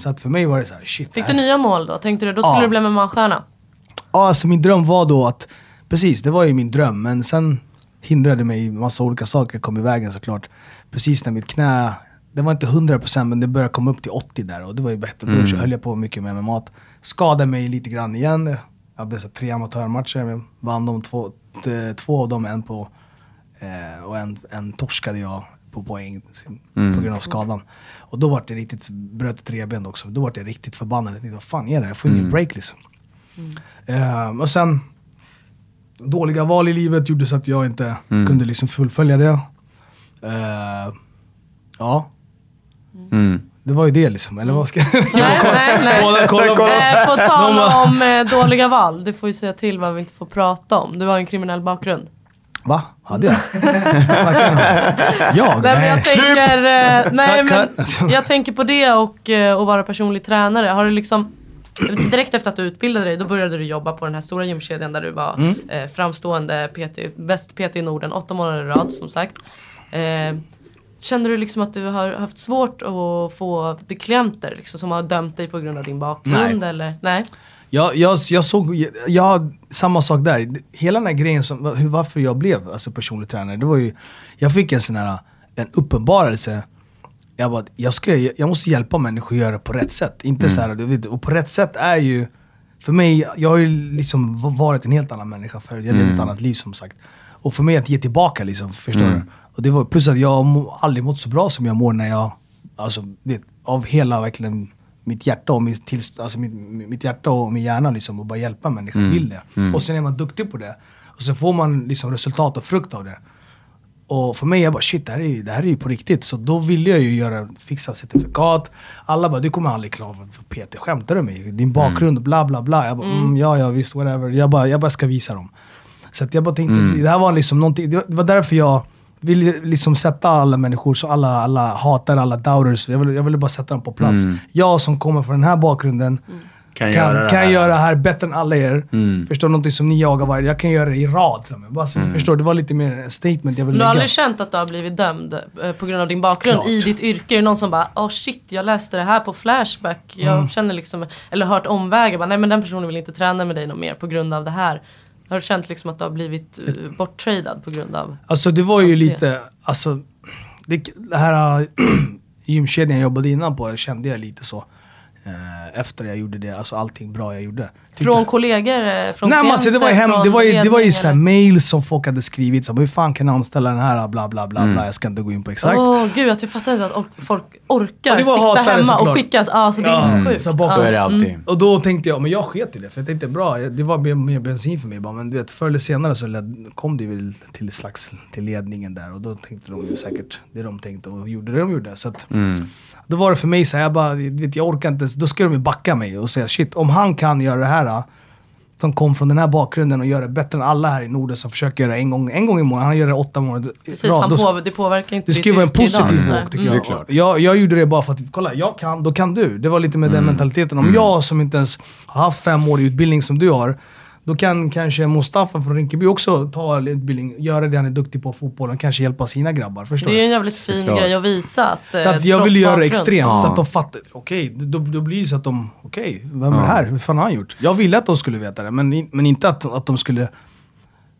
Så att för mig var det så här, shit. Fick du nya mål då? Tänkte du, då skulle du bli MMA-stjärna? Ja, alltså min dröm var då att, precis, det var ju min dröm, men sen hindrade mig i massa olika saker, kom i vägen såklart. Precis när mitt knä, det var inte 100%, men det började komma upp till 80 där, och det var ju bättre. Då så höll jag på mycket med mat. Skadade mig lite grann igen. Jag hade så 3 amatörmatcher, men vann de 2 av dem, en på och en torskade jag på poäng på grund av skadan. Och då var det riktigt, bröt 3 ben också. Då var det riktigt förbannad. Jag tänkte, vad fan är det? Jag får ingen break liksom. Och sen dåliga val i livet gjorde så att jag inte kunde liksom fullfölja det. Det var ju det liksom. Eller vad ska jag... Nej. På tal om dåliga val. Du får ju säga till vad vi inte får prata om. Du har en kriminell bakgrund. Va? Hade jag? Jag tänker på det och vara personlig tränare. Har du liksom, direkt efter att du utbildade dig, då började du jobba på den här stora gymkedjan där du var framstående PT, bäst PT i Norden, 8 månader i rad som sagt. Känner du liksom att du har haft svårt att få beklienter liksom, som har dömt dig på grund av din bakgrund? Nej. Eller? Nej. Jag såg samma sak där. Hela den här grejen varför jag blev personlig tränare, det var ju, jag fick en uppenbarelse. Jag måste hjälpa människor att göra det på rätt sätt. Inte så här, du vet, och på rätt sätt är ju, för mig, jag har ju liksom varit en helt annan människa förut. Jag hade ett annat liv som sagt. Och för mig att ge tillbaka liksom, förstår du? Och det var plus att jag aldrig mått så bra som jag mår när jag, av hela verkligen mitt hjärta och mitt hjärta och min hjärna liksom, och bara hjälpa människor till det. Och sen är man duktig på det. Och sen får man liksom resultat och frukt av det. Och för mig, jag bara shit, det här är ju på riktigt. Så då ville jag ju fixa certifikat. Alla bara, du kommer aldrig klara för Peter, skämtar du mig? Din bakgrund, bla bla bla. Jag bara, ja visst, whatever. Jag bara ska visa dem. Så att jag bara tänkte, det här var liksom någonting. Det var därför jag ville liksom sätta alla människor, så alla hatar, alla doubters. Jag ville bara sätta dem på plats. Jag som kommer från den här bakgrunden kan göra det här bättre än alla er. Förstår, någonting som ni jagar varje. Jag kan göra det i rad till och med. Bara så du förstår, det var lite mer en statement jag ville lägga. Du har aldrig känt att du har blivit dömd på grund av din bakgrund i ditt yrke? Är det någon som bara, shit, jag läste det här på Flashback. Jag känner liksom, eller hört omvägar. Nej, men den personen vill inte träna med dig någon mer på grund av det här. Har du känt liksom att du har blivit borttradad på grund av... det var ju lite... det här gymkedjan jag jobbade innan på, kände jag lite så. Efter jag gjorde det, allting bra jag gjorde. Från kollegor? Från klienter? Det var ju sådana mail som folk hade skrivit. Som, hur fan kan jag anställa den här? Bla bla bla bla. Jag ska inte gå in på exakt. Gud, jag fattar inte att folk orkar sitta hemma och skickas. Det är så sjukt. Så är det alltid. Och då tänkte jag, men jag sket i det. För jag tänkte, bra, det var mer bensin för mig. Men du vet, förr eller senare så kom det väl till ledningen där. Och då tänkte de ju säkert det de tänkte och gjorde det de gjorde. Så att... Då var det för mig så här, jag orkar inte, då skulle de ju backa mig och säga shit, om han kan göra det här som kom från den här bakgrunden och gör det bättre än alla här i Norden som försöker göra en gång i månaden, han gör det 8 månader. Precis, det påverkar inte. Det skulle vara en positiv våg, tycker jag. Jag gjorde det bara för att, kolla, jag kan, då kan du. Det var lite med den mentaliteten. Om jag som inte ens har haft 5 år i utbildning som du har, då kan kanske Mustafa från Rinkeby också ta utbildning, göra det han är duktig på, fotbollen, kanske hjälpa sina grabbar, förstår du? Det är en jävligt fin grej att visa. Så att jag vill göra extremt, så att de fattar, då blir det så att de, vem är det här? Hur fan har han gjort? Jag ville att de skulle veta det, men inte att de skulle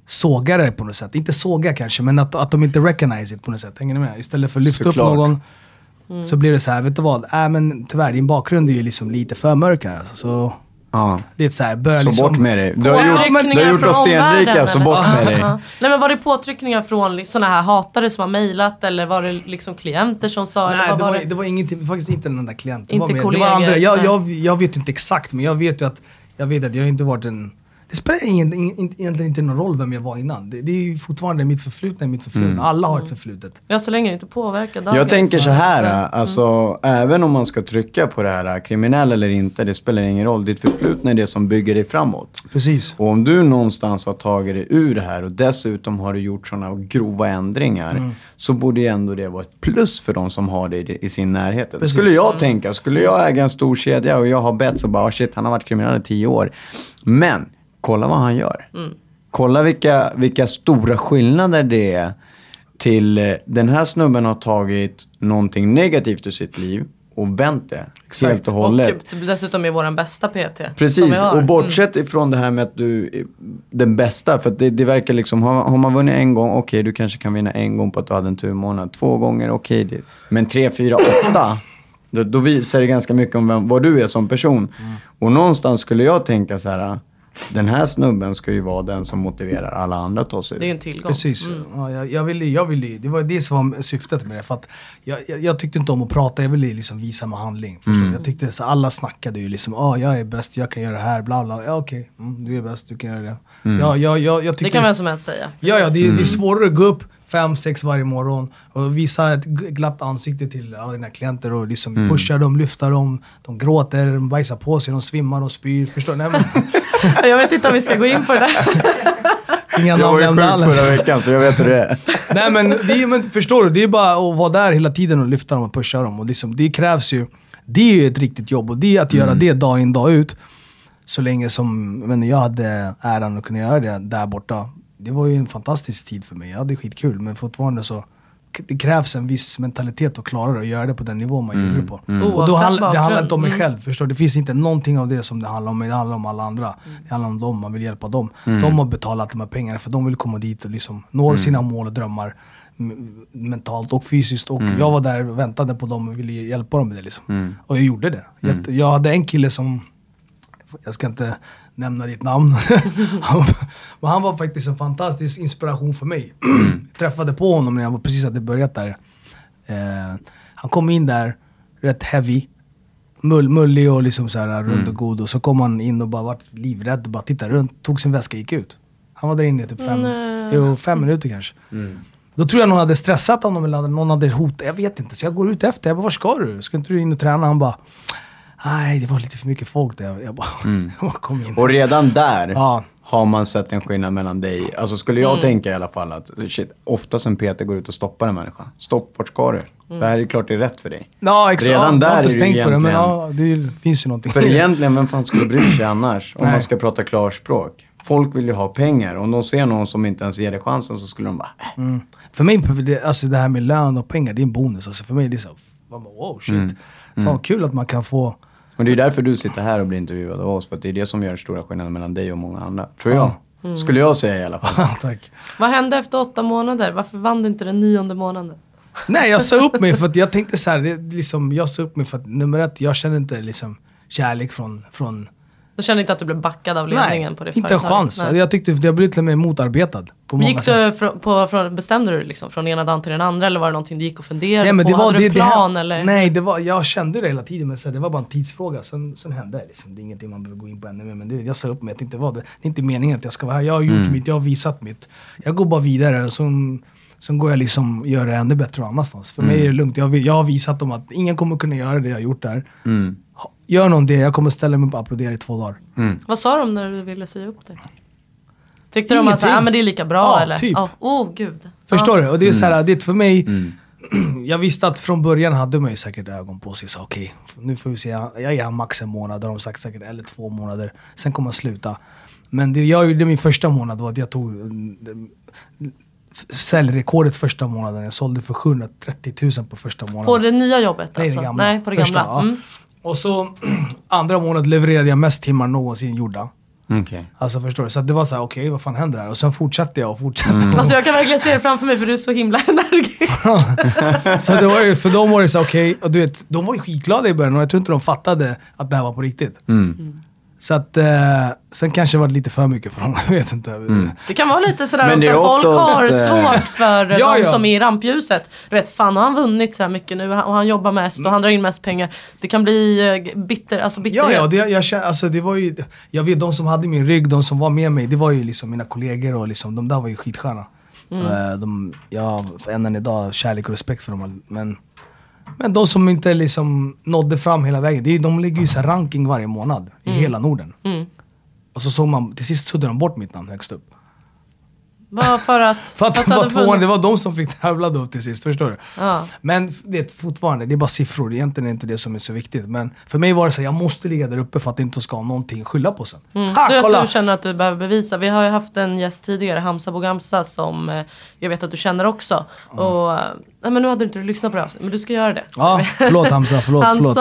såga det på något sätt. Inte såga kanske, men att de inte recognize it på något sätt. Hänger ni med? Istället för att lyfta upp någon så blir det så här, vet du vad? Men tyvärr, din bakgrund är ju liksom lite för mörk här, så... Ja. Det är så här, börja så liksom... bort med dig. Du har gjort oss stenrika, så bort med dig. Nej, men var det påtryckningar från såna här hatare som har mejlat, eller var det liksom klienter som sa? Nej, det var ingenting, faktiskt inte den där klienten. Inte kollegor. Det var andra. Jag vet inte exakt, men jag vet att jag inte varit en... Det spelar egentligen inte någon roll vem jag var innan. Det är ju fortfarande mitt förflutna. Alla har ett förflutet. Ja, så länge det inte påverkar dagen. Jag tänker så här, även om man ska trycka på det här, kriminell eller inte, det spelar ingen roll. Ditt förflutna är det som bygger dig framåt. Precis. Och om du någonstans har tagit dig ur det här och dessutom har du gjort sådana grova ändringar, så borde ju ändå det vara ett plus för de som har det i sin närhet. Precis. Skulle jag tänka, skulle jag äga en stor kedja och jag har bett så bara, shit, han har varit kriminell i 10 år. Men kolla vad han gör. Kolla vilka stora skillnader det är till den här snubben har tagit någonting negativt ur sitt liv och vänt det helt och hållet. Och dessutom är våran bästa PT. Precis, och bortsett ifrån det här med att du är den bästa, för att det verkar liksom, har man vunnit en gång, du kanske kan vinna en gång på att du hade en tur månad. 2 gånger, okej. Men 3, 4, 8... Då visar det ganska mycket om vad du är som person. Och någonstans skulle jag tänka så här... Den här snubben ska ju vara den som motiverar alla andra att ta sig. Det är en tillgång. Precis. Jag ville, det var det som var syftet med det. För att jag tyckte inte om att prata. Jag ville liksom visa med handling. Jag tyckte så, alla snackade ju liksom, jag är bäst, jag kan göra det här, bla bla. Du är bäst, du kan göra det. Jag tyckte, det kan vem som helst säga. Det är svårare att gå upp 5-6 varje morgon och visa ett glatt ansikte till alla dina klienter och liksom pusha dem, lyfta dem, de gråter, de bajsar på sig, de svimmar, de spyr, förstår du? Jag vet inte om vi ska gå in på det. Jag var ju sjuk förra veckan, så jag vet hur det är. Nej, men, förstår du, det är bara att vara där hela tiden och lyfta dem och pusha dem. Och liksom, det krävs ju, det är ju ett riktigt jobb och det är att göra det dag in, dag ut. Så länge som jag hade äran att kunna göra det där borta. Det var ju en fantastisk tid för mig. Jag hade skitkul, men fortfarande så det krävs en viss mentalitet att klara det och göra det på den nivå man gör det på. Och då det handlar inte om mig själv, förstår du? Det finns inte någonting av det som det handlar om mig. Det handlar om alla andra. Det handlar om dem, man vill hjälpa dem. De har betalat de här pengarna för de vill komma dit och liksom nå sina mål och drömmar mentalt och fysiskt. Och jag var där och väntade på dem och ville hjälpa dem med det liksom. Och jag gjorde det. Jag hade en kille som, jag ska inte nämna ditt namn. Men han var faktiskt en fantastisk inspiration för mig. Träffade på honom när jag var precis hade börjat där. Han kom in där rätt heavy. Mullig och liksom så här rund och god. Och så kom han in och bara var livrädd och bara tittade runt. Tog sin väska och gick ut. Han var där inne i typ fem minuter kanske. Då tror jag någon hade stressat honom eller någon hade hotat. Jag vet inte. Så jag går ut efter. Jag bara, var ska du? Ska inte du in och träna? Han bara... Nej, det var lite för mycket folk där. Jag bara, kom in. Och redan där har man sett en skillnad mellan dig. Alltså skulle jag tänka i alla fall att oftast en PT går ut och stoppar en människa. Stopp, vart ska du? Det här är klart det är rätt för dig. Ja, exakt. Redan där är du egentligen... Det, men, det finns ju någonting. För egentligen, vem fan skulle bry sig annars? Om man ska prata klarspråk. Folk vill ju ha pengar. Om de ser någon som inte ens ger dig chansen så skulle de bara... För mig, alltså det här med lön och pengar, det är en bonus. Alltså för mig, det är så... Wow, shit. Fan, kul att man kan få... Men det är därför du sitter här och blir intervjuad av oss. För att det är det som gör stora skillnader mellan dig och många andra. Tror jag. Skulle jag säga i alla fall. Tack. Vad hände efter 8 månader? Varför vann du inte den 9:e månaden? Nej, jag sa upp mig för att jag tänkte så här. Det, liksom, jag sa upp mig för att nummer 1, jag kände inte liksom, kärlek från... Du kände inte att du blev backad av ledningen på det företaget? Inte en chans. Nej. Jag tyckte att jag blev lite mer motarbetad. Bestämde du liksom från ena dagen till den andra? Eller var det någonting du gick och funderade på? Hade du en plan? Eller? Nej, jag kände det hela tiden. Men så här, det var bara en tidsfråga. Sen hände det liksom. Det är ingenting man behöver gå in på ännu mer. Men jag sa upp mig att det inte var det. Det är inte meningen att jag ska vara här. Jag har gjort mitt, jag har visat mitt. Jag går bara vidare. Sen går jag liksom göra det ännu bättre annanstans. För mig är det lugnt. Jag har visat dem att ingen kommer kunna göra det jag har gjort där. Gör någon det, jag kommer ställa mig upp och applådera i 2 dagar. Vad sa de när du ville säga upp dig? Tyckte de att men det är lika bra? Ja, eller? Typ. Gud. Förstår du? Och det är så här, det är för mig... Jag visste att från början hade man ju säkert ögon på sig och sa okej, nu får vi se. Jag är max en månad, har de sagt säkert, eller 2 månader. Sen kommer jag sluta. Men det jag gjorde min första månad var att jag tog... säljrekordet första månaden. Jag sålde för 730 000 på första månaden. På det nya jobbet alltså? Nej, på det gamla. Första, Och så andra månad levererade jag mest timmar någonsin gjorda. Okay. Alltså förstår du? Så det var så här, okej, vad fan händer här? Och sen fortsatte jag och fortsatte. Alltså jag kan verkligen se det framför mig för du är så himla energisk. Så det var ju, för de var ju så okej. Och du vet, de var ju skitglada i början och jag tror inte de fattade att det här var på riktigt. Så att, sen kanske var det lite för mycket för dem, jag vet inte. Det kan vara lite sådär också, folk har svårt för de som är i rampljuset. Rätt fan, har han vunnit så här mycket nu och han jobbar mest och han drar in mest pengar. Det kan bli bitterhet. Det var ju, jag vet de som hade min rygg, de som var med mig, det var ju liksom mina kollegor och liksom, de där var ju skitstjärna. Jag än än idag kärlek och respekt för dem, men de som inte liksom nådde fram hela vägen, de ligger ju så här ranking varje månad i hela Norden. Och så såg man, till sist sudde de bort mitt namn högst upp. Bara för att... det var de som fick tävla då till sist, förstår du? Ja. Men det fortfarande, det är bara siffror, egentligen är det inte det som är så viktigt. Men för mig var det så här, jag måste ligga där uppe för att det inte ska ha någonting skylla på sen. Du känner att du behöver bevisa. Vi har ju haft en gäst tidigare, Hamza Bogamsa, som jag vet att du känner också. Och... Nej, men nu hade du inte lyssnat på det, men du ska göra det. Ja, förlåt Hamza, förlåt.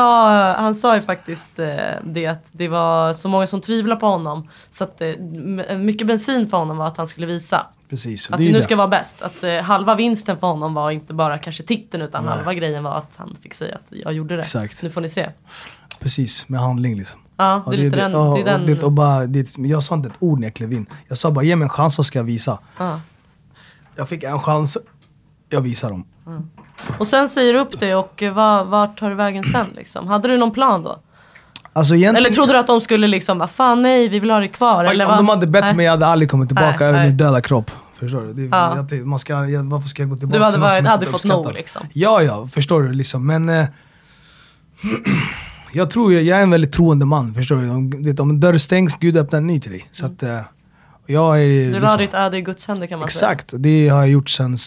Han sa ju faktiskt det att det var så många som tvivlade på honom. Så att mycket bensin för honom var att han skulle visa. Precis. Att det nu ska vara bäst. Att halva vinsten för honom var inte bara kanske titeln utan halva grejen var att han fick säga att jag gjorde det. Exakt. Nu får ni se. Precis, med handling liksom. Ja, det är lite den. Jag sa inte ett ord när jag klev in. Jag sa bara, ge mig en chans så ska jag visa. Ja. Jag fick en chans, jag visar dem. Mm. Och sen säger du upp det och vart tar du vägen sen liksom? Hade du någon plan då? Alltså egentligen... Eller trodde du att de skulle liksom, vi vill ha det kvar? Fan, eller om de hade bett mig, jag hade aldrig kommit tillbaka över min döda kropp. Förstår du? Varför ska jag gå tillbaka? Du hade fått nog liksom. Ja, förstår du liksom. Men jag tror jag är en väldigt troende man, förstår du? Om en dörr stängs, Gud öppnar en ny till dig. Så att... Jag är, du lade ditt öde i Guds händer, kan man säga. Exakt, det har jag gjort sedan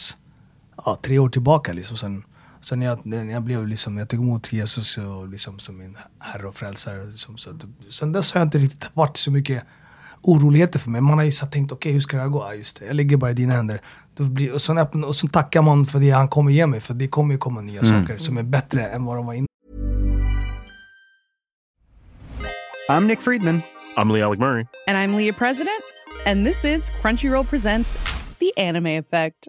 3 år tillbaka. Liksom. Sen jag blev liksom, jag tog emot Jesus och liksom, som min herre och frälsare. Liksom. Så att, sen dess har jag inte riktigt varit så mycket oroligheter för mig. Man har ju så tänkt, okej, hur ska det här gå? Ja, just det, jag lägger bara i dina händer. Och sen tackar man för det han kommer ge mig. För det kommer ju komma nya saker som är bättre än vad de var innan. I'm Nick Friedman. I'm Lee-Alec Murray. And I'm Leah President. And this is Crunchyroll Presents The Anime Effect.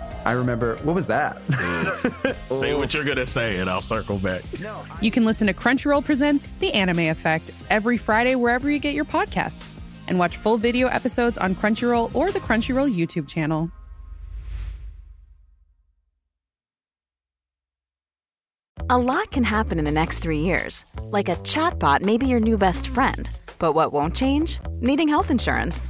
I remember, what was that? Say what you're going to say and I'll circle back. You can listen to Crunchyroll Presents The Anime Effect every Friday wherever you get your podcasts. And watch full video episodes on Crunchyroll or the Crunchyroll YouTube channel. A lot can happen in the next 3 years. Like a chatbot may be your new best friend. But what won't change? Needing health insurance.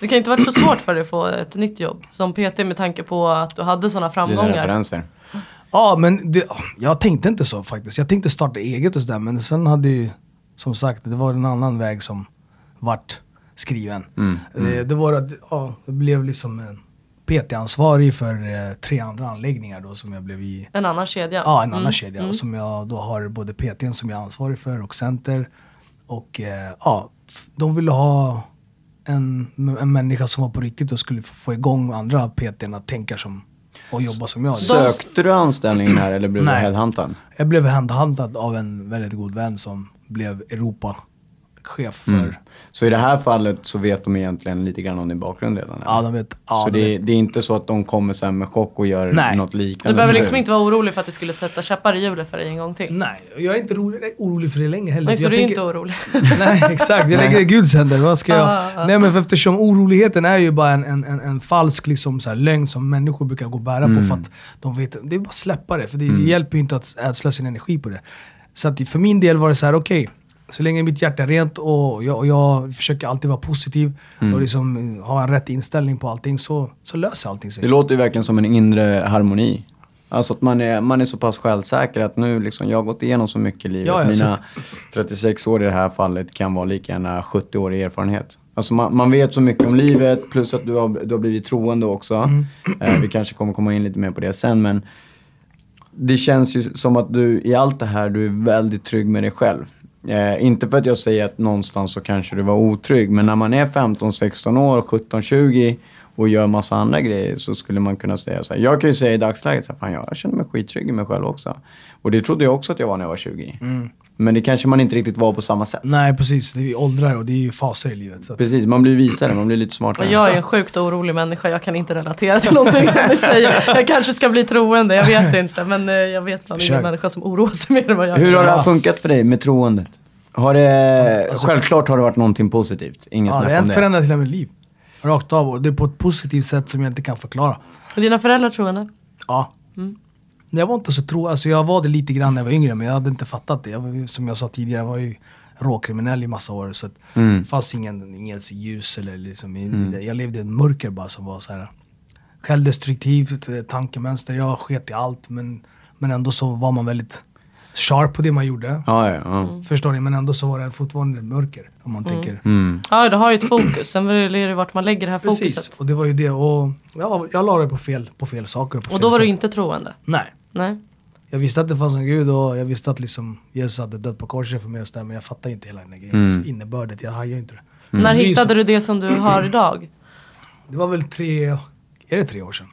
Det kan inte varit så svårt för dig att få ett nytt jobb som PT med tanke på att du hade såna framgångar. Dina referenser. Ja, men jag tänkte inte så faktiskt. Jag tänkte starta eget och sådär, men sen hade ju, som sagt, det var en annan väg som vart skriven. Det var att jag blev liksom en PT-ansvarig för 3 andra anläggningar då som jag blev i. En annan kedja. Ja, en annan kedja och som jag då har både PT:n som jag är ansvarig för och center och de ville ha en människa som var på riktigt och skulle få igång andra PT:n att tänka som och jobba som jag. Sökte du anställningen här eller blev du headhuntad? Jag blev headhuntad av en väldigt god vän som blev Europachef för. Så i det här fallet så vet de egentligen lite grann om din bakgrund redan? Eller? Ja, de vet. Ja, så det är inte så att de kommer sen med chock och gör något liknande? Du behöver liksom inte vara orolig för att det skulle sätta käppar i hjulet för dig en gång till. Nej, jag är inte orolig för det längre heller. Nej, så du är inte orolig. Nej, exakt. Jag lägger i Guds händer. Vad ska jag? Nej, men eftersom oroligheten är ju bara en falsk liksom, så här, lögn som människor brukar gå och bära på för att de vet. Det är bara släppa det, för det hjälper ju inte att slösa sin energi på det. Så att för min del var det så här, okej. Så länge mitt hjärta är rent och jag försöker alltid vara positiv och liksom ha en rätt inställning på allting så löser allting sig. Det låter ju verkligen som en inre harmoni. Alltså att man är så pass självsäker att nu liksom jag har gått igenom så mycket i livet. Ja, mina 36 år i det här fallet kan vara lika gärna 70 år i erfarenhet. Alltså man vet så mycket om livet plus att du har blivit troende också. Vi kanske kommer komma in lite mer på det sen, men det känns ju som att du i allt det här du är väldigt trygg med dig själv. Inte för att jag säger att någonstans så kanske du var otrygg, men när man är 15-16 år, 17-20 och gör massa andra grejer så skulle man kunna säga så här. Jag kan ju säga i dagsläget så här, fan jag känner mig skittrygg i mig själv också. Och det trodde jag också att jag var när jag var 20. Men det kanske man inte riktigt var på samma sätt. Nej, precis. Det är åldrar och det är ju faser i livet. Så. Precis, man blir visare, man blir lite smartare. Och jag är en sjukt orolig människa, jag kan inte relatera till någonting jag säger. Jag kanske ska bli troende, jag vet inte. Men jag vet att det är en människa som oroar sig mer än vad jag gör. Hur har det funkat för dig med troendet? Självklart har det varit någonting positivt. Inget snack om det. Ja, det har förändrat hela mitt liv. Rakt av, och det är på ett positivt sätt som jag inte kan förklara. Och dina föräldrar troende? Ja. Jag var inte så alltså jag var det lite grann när jag var yngre, men jag hade inte fattat det. Som jag sa tidigare, var ju råkriminell i massa år, så att fanns ingen ljus eller liksom, jag levde i en mörker bara som var så här självdestruktivt tankemönster. Jag sket i allt, men ändå så var man väldigt sharp på det man gjorde. Förstår ni? Men ändå så var det fortfarande mörker om man tänker. Ja, det har ju ett fokus. Sen är det vart man lägger det här fokuset. Precis, och det var ju det. Och jag la det på fel saker. På och fel då var saker. Du inte troende? Nej. Jag visste att det fanns en gud och jag visste att liksom Jesus hade dött på korset för mig och sådär. Men jag fattade inte hela den grejen. Innebördet, jag hajar ju inte det. När hittade du det som du har idag? Det var väl 3 år sedan?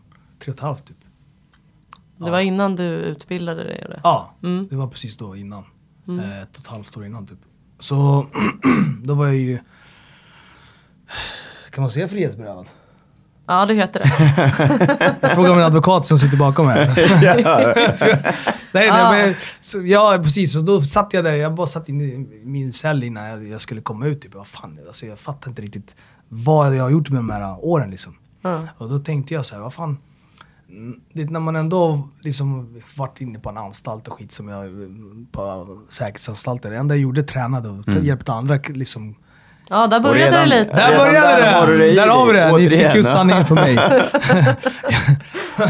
3,5 typ. Det var innan du utbildade dig, eller? Ja, det var precis då innan. 1,5 år innan typ. Så då var jag ju... Kan man säga frihetsberövad? Ja, det heter det. Jag frågar min advokat som sitter bakom här. Ja, precis. Och då satt jag där. Jag bara satt in i min cell innan jag skulle komma ut. Typ. Vad fan, alltså, jag fattar inte riktigt vad jag har gjort med de här åren. Liksom. Och då tänkte jag så här, vad fan. Det, när man ändå liksom varit inne på en anstalt och skit som jag på säkerhetsanstalter. Det enda jag gjorde, tränade och hjälpte andra liksom. Ja, där började redan, det lite. Där började det. Där har vi det. Ni fick ut sanningen för mig.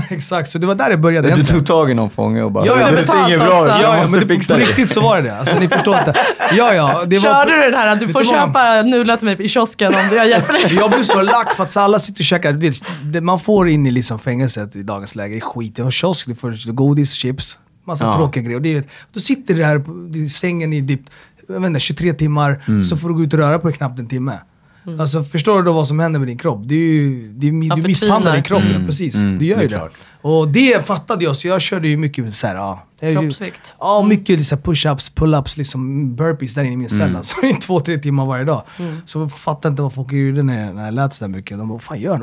Exakt, så det var där det började. Du tog tag i någon fånge och bara... Ja, det är inget bra. Jag måste fixa det. Riktigt så var det. Alltså, ni förstår inte. Det var... Körde du den här att du får köpa nudlar till mig i kiosken om jag hjälper dig? Jag blev så lack för att alla sitter och käkar. Man får in i liksom fängelset i dagens läge. Det är skit. Jag har kiosk, det får godis, chips. Massa tråkiga grejer. Det är, då sitter du här i sängen i ditt... Jag vet inte, 23 timmar, så får du gå ut och röra på dig knappt en timme. Alltså, förstår du då vad som händer med din kropp? Du misshandlar din kropp, precis. Du gör ju det. Och det fattade jag, så jag körde ju mycket så här, kroppsvikt. Ja, mycket liksom push-ups, pull-ups, liksom burpees där inne i min cell. Alltså, i 2-3 timmar varje dag. Så fattar inte vad folk gjorde när jag lät så där mycket. De bara, fan gör han?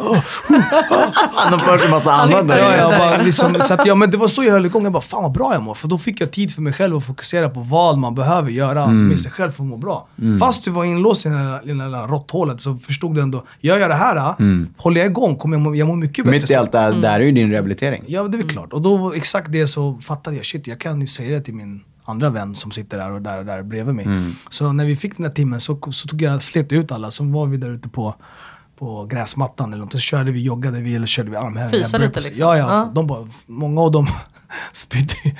De förde en massa annat där. Jag bara, liksom, så att, men det var så jag höll igång. Jag bara, fan vad bra jag mår. För då fick jag tid för mig själv att fokusera på vad man behöver göra med sig själv för att må bra. Fast du var inlåst i den där råtthålet så förstod du ändå, jag gör det här, håller jag igång, kommer jag mår mycket bättre. Mitt i allt det här är ju din rehabilitering. Ja, det är klart. Och då exakt det så fattade jag, shit, jag kan ju säga det till min andra vän som sitter där bredvid mig. Så när vi fick den här timmen så tog jag slet ut alla, så var vi där ute på gräsmattan eller något. Så körde vi, joggade vi eller körde vi armhävningar. Fysade lite liksom. Ja. De bara, många av dem spydde ju.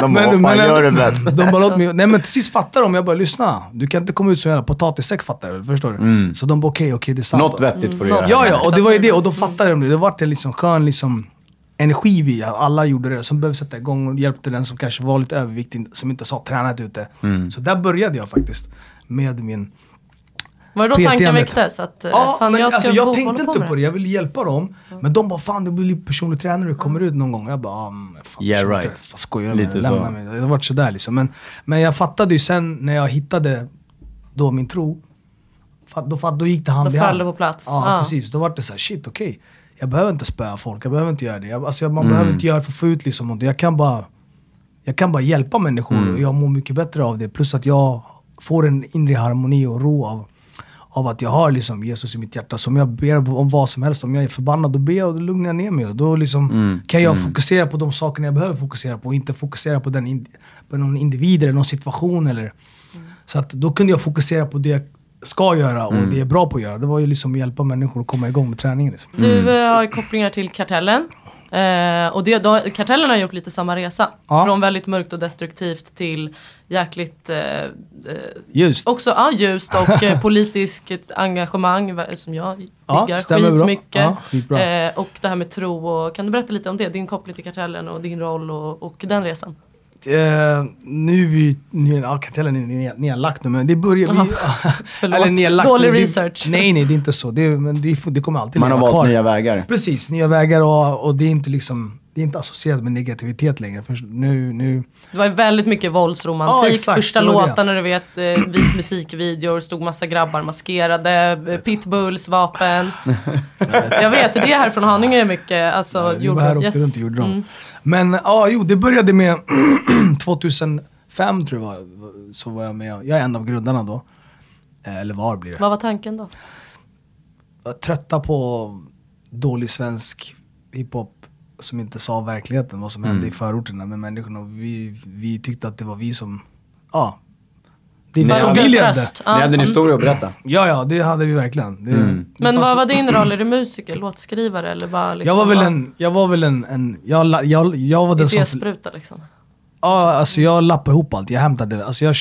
De bara, vad fan gör du med? De bara, låt mig. Nej, men till sist fattar de. Jag bara, lyssna. Du kan inte komma ut som en jävla potatissäck, fattar du? Förstår du? Så de bara, okej, det är sant. Något vettigt får du göra. Ja, och det var ju det. Och då fattade de det. Det var en liksom skön liksom energi alla gjorde det. Som behövde sätta igång och hjälpte den som kanske var lite överviktig. Som inte sa tränat ute. Så där började jag faktiskt med min... Var det då tanken väcktes? Jag tänkte inte på det. Jag ville hjälpa dem. Men de bara, fan, du blir personlig tränare. Du kommer ut någon gång. Jag bara, fan, yeah, right. Vad skojar jag med? Lite lämna så. Mig. Det har varit sådär liksom. Men jag fattade ju sen när jag hittade då min tro. Då gick det hand i hand. Då föll det på plats. Ja, precis. Då var det så här, shit, okej. Jag behöver inte spöa folk. Jag behöver inte göra det. Man behöver inte göra för att få ut liksom någonting. Jag kan bara hjälpa människor. Och jag mår mycket bättre av det. Plus att jag får en inre harmoni och ro av att jag har liksom Jesus i mitt hjärta, som jag ber om vad som helst. Om jag är förbannad, då ber jag och då lugnar jag ner mig. Och då liksom kan jag fokusera på de sakerna jag behöver fokusera på. Och inte fokusera på, på någon individ eller någon situation. Eller. Så att då kunde jag fokusera på det jag ska göra och det jag är bra på att göra. Det var ju liksom att hjälpa människor att komma igång med träningen. Liksom. Du har kopplingar till Kartellen. Och Kartellen har gjort lite samma resa. Ja. Från väldigt mörkt och destruktivt till jäkligt ljust. Också ljust och politiskt engagemang som jag diggar skitmycket. Ja, och det här med tro. Och, kan du berätta lite om det? Din koppling till Kartellen och din roll och den resan. Kartellen är nedlagt nu, men det börjar vi... eller nedlagt. Dålig research. Nej, det är inte så. Men det kommer alltid man har valt kvar. Nya vägar. Precis, nya vägar och det är inte liksom... Det är inte associerat med negativitet längre. Nu... Det var väldigt mycket våldsromantik. Första låtarna, du vet, vis musikvideor, stod massa grabbar maskerade, pitbulls, vapen. Jag vet, det här från Haninge är mycket. Alltså, nej, gjorde här yes. Inte gjorde dem. Men det började med 2005 tror jag var, så var jag med. Jag är en av grundarna då. Eller var blir det? Vad var tanken då? Trötta på dålig svensk hiphop. Som inte sa verkligheten, vad som hände i förorterna med människorna. Vi tyckte att det var vi som... Ja, det var som vi levde. Ni hade en historia att berätta. Ja, det hade vi verkligen. Men vad var din roll? Är du musiker, låtskrivare? Eller bara liksom, jag var väl en... Jag var den som... Idéspruta liksom. Ja, alltså jag lappar ihop allt. Jag hämtade, alltså jag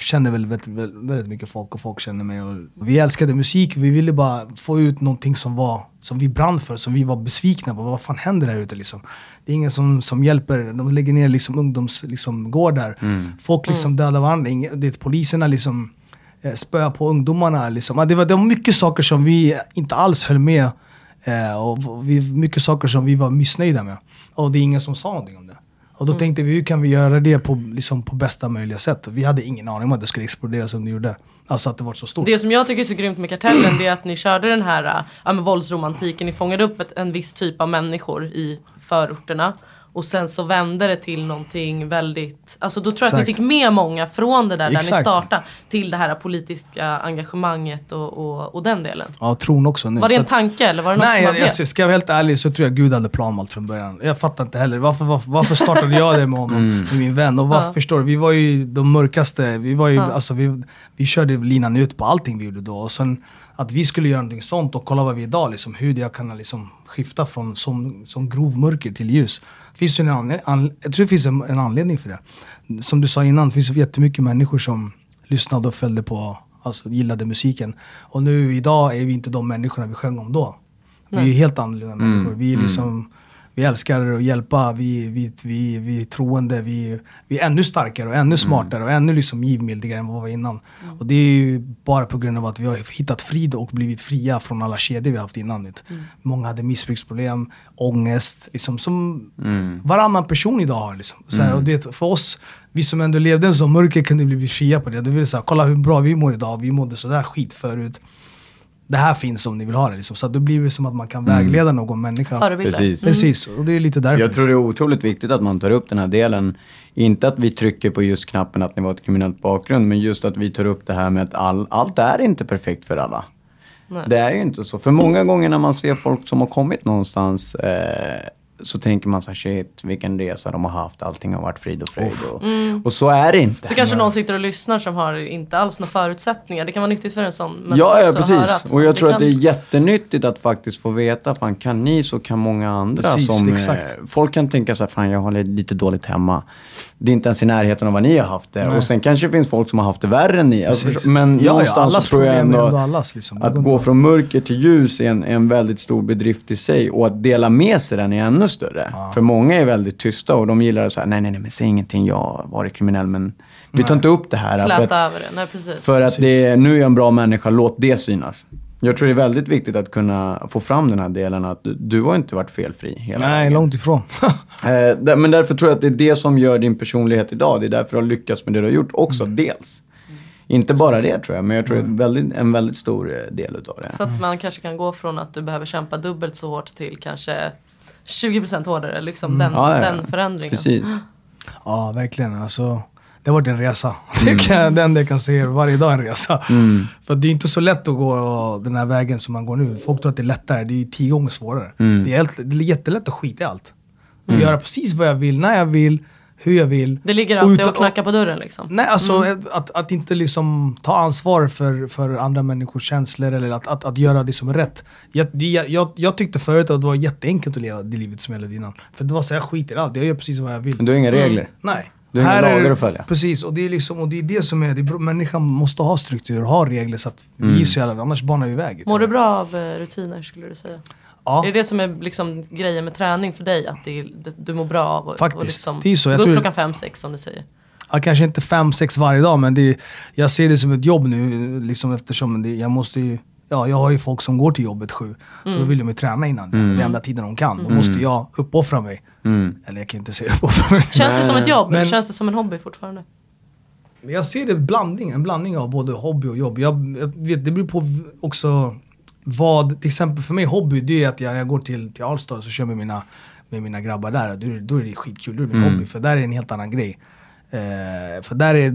känner väl väldigt mycket folk och folk känner mig. Och vi älskade musik, vi ville bara få ut någonting som vi brann för, som vi var besvikna på. Vad fan händer där ute liksom? Det är ingen som hjälper, de lägger ner liksom ungdomsgårdar. Folk liksom dödar varandra, det är poliserna liksom spöar på ungdomarna liksom. Det var mycket saker som vi inte alls höll med och mycket saker som vi var missnöjda med. Och det är ingen som sa någonting om det. Och då tänkte vi, hur kan vi göra det på bästa möjliga sätt? Vi hade ingen aning om att det skulle explodera som det gjorde. Alltså att det var så stort. Det som jag tycker är så grymt med Kartellen, det är att ni körde den här våldsromantiken. Ni fångade upp en viss typ av människor i förorterna. Och sen så vände det till någonting väldigt... Alltså då tror jag att ni fick med många från det där ni startade till det här politiska engagemanget och den delen. Ja, tron också nu. Var det en tanke eller var det något som hade? Nej, ska jag vara helt ärlig så tror jag Gud hade plan allt från början. Jag fattar inte heller. Varför startade jag det med honom, med min vän? Och varför förstår du? Vi var ju de mörkaste. Vi var ju, alltså, vi körde linan ut på allting vi gjorde då. Och sen... Att vi skulle göra någonting sånt och kolla vad vi är idag. Liksom, hur jag kan liksom, skifta från som grov mörker till ljus. Jag tror det finns en anledning för det. Som du sa innan, finns det jättemycket människor som lyssnade och följde på, alltså gillade musiken. Och nu idag är vi inte de människorna vi sjöng om då. Nej. Vi är helt annorlunda människor. Vi är liksom... Vi älskar att hjälpa, vi är troende, vi är ännu starkare och ännu smartare och ännu liksom givmildigare än vad vi var innan. Och det är ju bara på grund av att vi har hittat frid och blivit fria från alla kedjor vi haft innan. Många hade missbruksproblem, ångest, liksom, som varannan person idag har. Liksom. Så här, och det, för oss, vi som ändå levde en sån mörker kunde bli fria på det. Då vill säga, kolla hur bra vi mår idag, vi mådde sådär skit förut. Det här finns om ni vill ha det liksom. Så att då blir det som att man kan vägleda någon människa. Precis. Och det är lite därför. Jag tror det är otroligt viktigt att man tar upp den här delen. Inte att vi trycker på just knappen att ni var ett kriminellt bakgrund. Men just att vi tar upp det här med att allt är inte perfekt för alla. Nej. Det är ju inte så. För många gånger när man ser folk som har kommit någonstans... så tänker man så här, shit, vilken resa de har haft. Allting har varit frid och fröjd. Och så är det inte. Så kanske någon sitter och lyssnar som har inte alls några förutsättningar. Det kan vara nyttigt för en sån. Ja, precis. Och jag tror att det är jättenyttigt att faktiskt få veta, fan kan ni så kan många andra. Precis, som folk kan tänka så här, fan jag har lite dåligt hemma. Det är inte ens i närheten av vad ni har haft det. Nej. Och sen kanske det finns folk som har haft det värre än ni. Precis. Men någonstans så tror jag ändå allas, liksom. Att gå från mörker till ljus är en väldigt stor bedrift i sig. Och att dela med sig den är ännu större. Ja. För många är väldigt tysta och de gillar att säga nej, men säg ingenting, jag har varit kriminell men vi tar inte upp det här. Släta över det, nej precis. För att det, nu är jag en bra människa, låt det synas. Jag tror det är väldigt viktigt att kunna få fram den här delen att du har inte varit felfri hela vägen. Långt ifrån. Men därför tror jag att det är det som gör din personlighet idag. Det är därför du har lyckats med det du har gjort också, dels. Inte bara det tror jag, men jag tror det är en väldigt stor del utav det. Så att man kanske kan gå från att du behöver kämpa dubbelt så hårt till kanske... 20% hårdare, liksom den förändringen. Precis. Ja, verkligen. Alltså, det har varit en resa. Det kan se varje dag en resa. För det är inte så lätt att gå den här vägen som man går nu. Folk tror att det är lättare, det är ju 10 gånger svårare. Det är jättelätt att skita i allt. Och göra precis vad jag vill, när jag vill, hur jag vill. Det ligger alltid och knacka på dörren liksom. Nej, alltså att inte liksom ta ansvar för andra människors känslor eller att göra det som är rätt. Jag tyckte förut att det var jätteenkelt att leva det livet som jag levde innan. För det var så jag skiter i allt. Jag gör precis vad jag vill. Men du har inga regler. Nej. Du har inga lagar att följa. Precis, och det är liksom, och det är det som är det. Människan måste ha struktur och ha regler så att vi så jävla, annars banar vi iväg. Mår du bra av rutiner skulle du säga? Ja. Det är det som är liksom grejen med träning för dig, att du mår bra av och liksom, det är så. Jag tror klockan 5-6 som du säger. Ja, kanske inte 5-6 varje dag, men jag ser det som ett jobb nu liksom, eftersom jag måste ju, jag har ju folk som går till jobbet 7, så då vill de ju träna innan den enda tiden de kan. Då måste jag uppoffra mig. Eller jag kan ju inte säga uppoffra mig. Känns det som ett jobb, men känns det som en hobby fortfarande? Jag ser det en blandning av både hobby och jobb. Jag vet, det beror på också vad, till exempel för mig hobby, det är att jag går till Allstar och så kör med mina grabbar där. Då är det skitkul, då är det min hobby, för där är en helt annan grej. För där är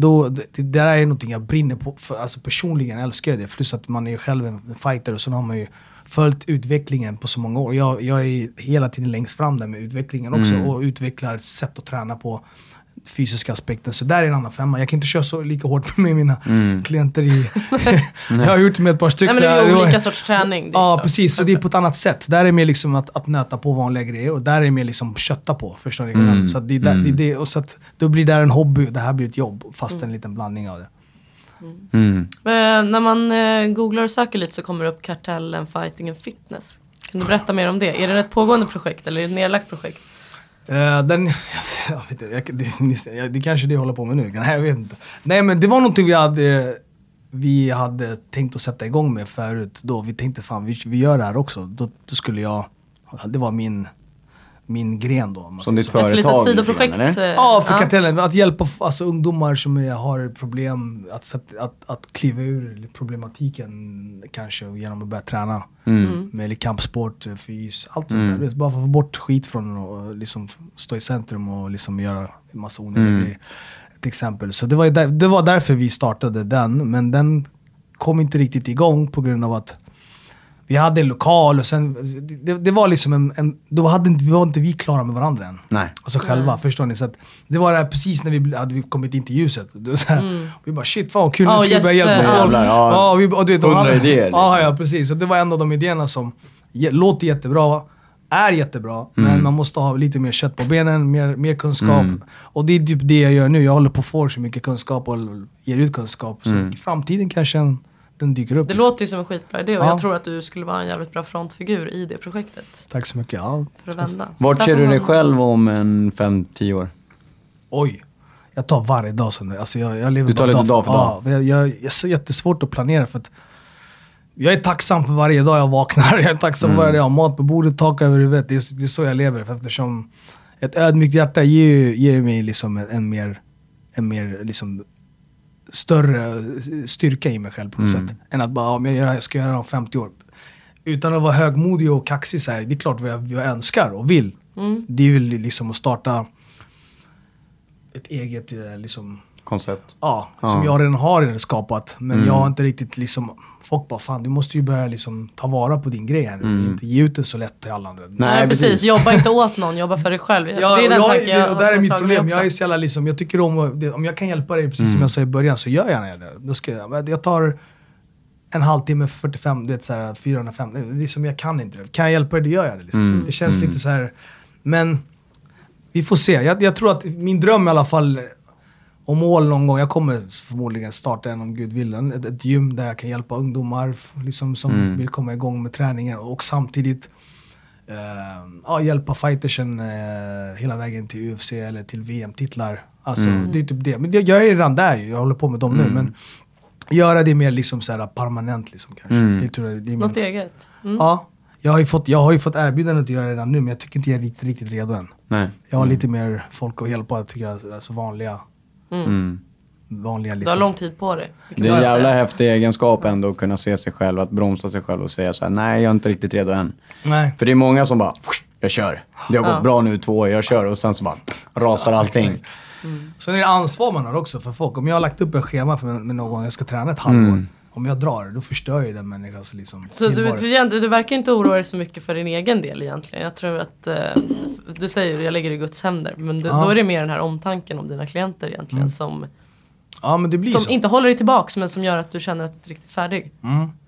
där är någonting jag brinner på, för, alltså personligen älskar jag det, plus att man är ju själv en fighter och så har man ju följt utvecklingen på så många år. Jag är hela tiden längst fram där med utvecklingen också och utvecklar sätt att träna på. fysiska aspekten. Så där är en annan femma. Jag kan inte köra så lika hårt med mina klienter i... Jag har gjort det med ett par stycken. Nej, men det är olika sorts träning. Ja, precis. Så det är på ett annat sätt. Där är mer liksom att nöta på vanliga grejer. Och där är mer liksom kötta på. Förstår ni? Så att det är där, det är, och så att då blir det en hobby. Det här blir ett jobb. Fast en liten blandning av det. Men när man googlar och söker lite så kommer det upp Kartellen, Fighting and Fitness. Kan du berätta mer om det? Är det ett pågående projekt eller är det ett nedlagt projekt? Det kanske det håller på med nu. Nej, jag vet inte. Nej, men det var någonting vi hade tänkt att sätta igång med förut. Då vi tänkte fan vi gör det här också. Då skulle jag, det var min gren då. Som ditt företag? Ett litet sidoprojekt. Ja, för Kartellen. Att hjälpa ungdomar som har problem att kliva ur problematiken kanske genom att börja träna. Med kampsport, fys, allt sånt där. Bara för att få bort skit från och liksom stå i centrum och liksom göra en massa onödiga grejer. Till exempel. Så det var därför vi startade den. Men den kom inte riktigt igång på grund av att vi hade en lokal och sen det var liksom då var inte vi klara med varandra än. Nej. Alltså själva, förstår ni? Så att det var där precis när vi hade kommit in till ljuset. Så här, vi bara shit, fan kul, nu ska vi börja hjälpa folk. Ja, och du vet, 100 idéer. Ja, precis. Och det var en av de idéerna som låter jättebra, är jättebra, men man måste ha lite mer kött på benen, mer kunskap. Och det är typ det jag gör nu. Jag håller på att få så mycket kunskap och ger ut kunskap. Så i framtiden kanske den dyker upp. Det låter ju som en skitbra idé och jag tror att du skulle vara en jävligt bra frontfigur i det projektet. Tack så mycket. Ja. För att vända. Vart ser du dig själv om 5-10 år? Oj, jag tar varje dag sådär. Alltså jag lever. Du tar lite dag för dag? Ja, jag är så jättesvårt att planera för att jag är tacksam för varje dag jag vaknar. Jag är tacksam för varje dag jag har mat på bordet, tak över huvudet. Det är så jag lever, för eftersom ett ödmjukt hjärta ger mig liksom en mer liksom större styrka i mig själv på något sätt. Än att bara, om jag ska göra det om 50 år. Utan att vara högmodig och kaxig så här, det är klart vad jag önskar och vill. Det är ju liksom att starta ett eget liksom koncept. Ja, som jag redan har skapat. Men jag har inte riktigt liksom, folk bara fan, du måste ju börja liksom ta vara på din grej här. Inte ge ut det så lätt till alla andra. Nej, precis. Jobba inte åt någon, jobba för dig själv. Ja, det är den tanken jag där är mitt problem. Jag är så jävla liksom, jag tycker om jag kan hjälpa dig, precis som jag sa i början, så gör jag det. Då ska jag tar en halvtimme, 45, det är så här 450. Det är som jag kan inte det. Kan jag hjälpa dig, då gör jag det liksom. Det känns lite så här, men vi får se. Jag tror att min dröm i alla fall och mål någon gång, jag kommer förmodligen starta en, om Gud vill, ett gym där jag kan hjälpa ungdomar liksom, som vill komma igång med träningen och samtidigt hjälpa fightersen hela vägen till UFC eller till VM-titlar. Alltså, det är typ det. Men jag är redan där, jag håller på med dem nu, men göra det mer liksom så här permanent liksom kanske. Det är något eget. Ja, jag har ju fått erbjudandet att göra det redan nu, men jag tycker inte jag är riktigt redo än. Nej. Jag har lite mer folk att hjälpa, tycker jag, alltså vanliga. Vanliga liksom. Du har lång tid på dig. Det är en jävla häftig egenskap ändå att kunna se sig själv, att bromsa sig själv och säga så här: nej, jag är inte riktigt redo än. Nej. För det är många som bara, jag kör. Det har gått bra nu 2 år, jag kör. Och sen så bara rasar allting. Sen är det ansvar man har också för folk. Om jag har lagt upp en schema för med någon, jag ska träna ett halvår. Om jag drar, då förstör ju den människan. Så, liksom, så du verkar inte oroa dig så mycket för din egen del egentligen. Jag tror att, du säger jag lägger det i Guds händer. Men då är det mer den här omtanken om dina klienter egentligen som, men det blir som inte håller dig tillbaka, men som gör att du känner att du inte är riktigt färdig.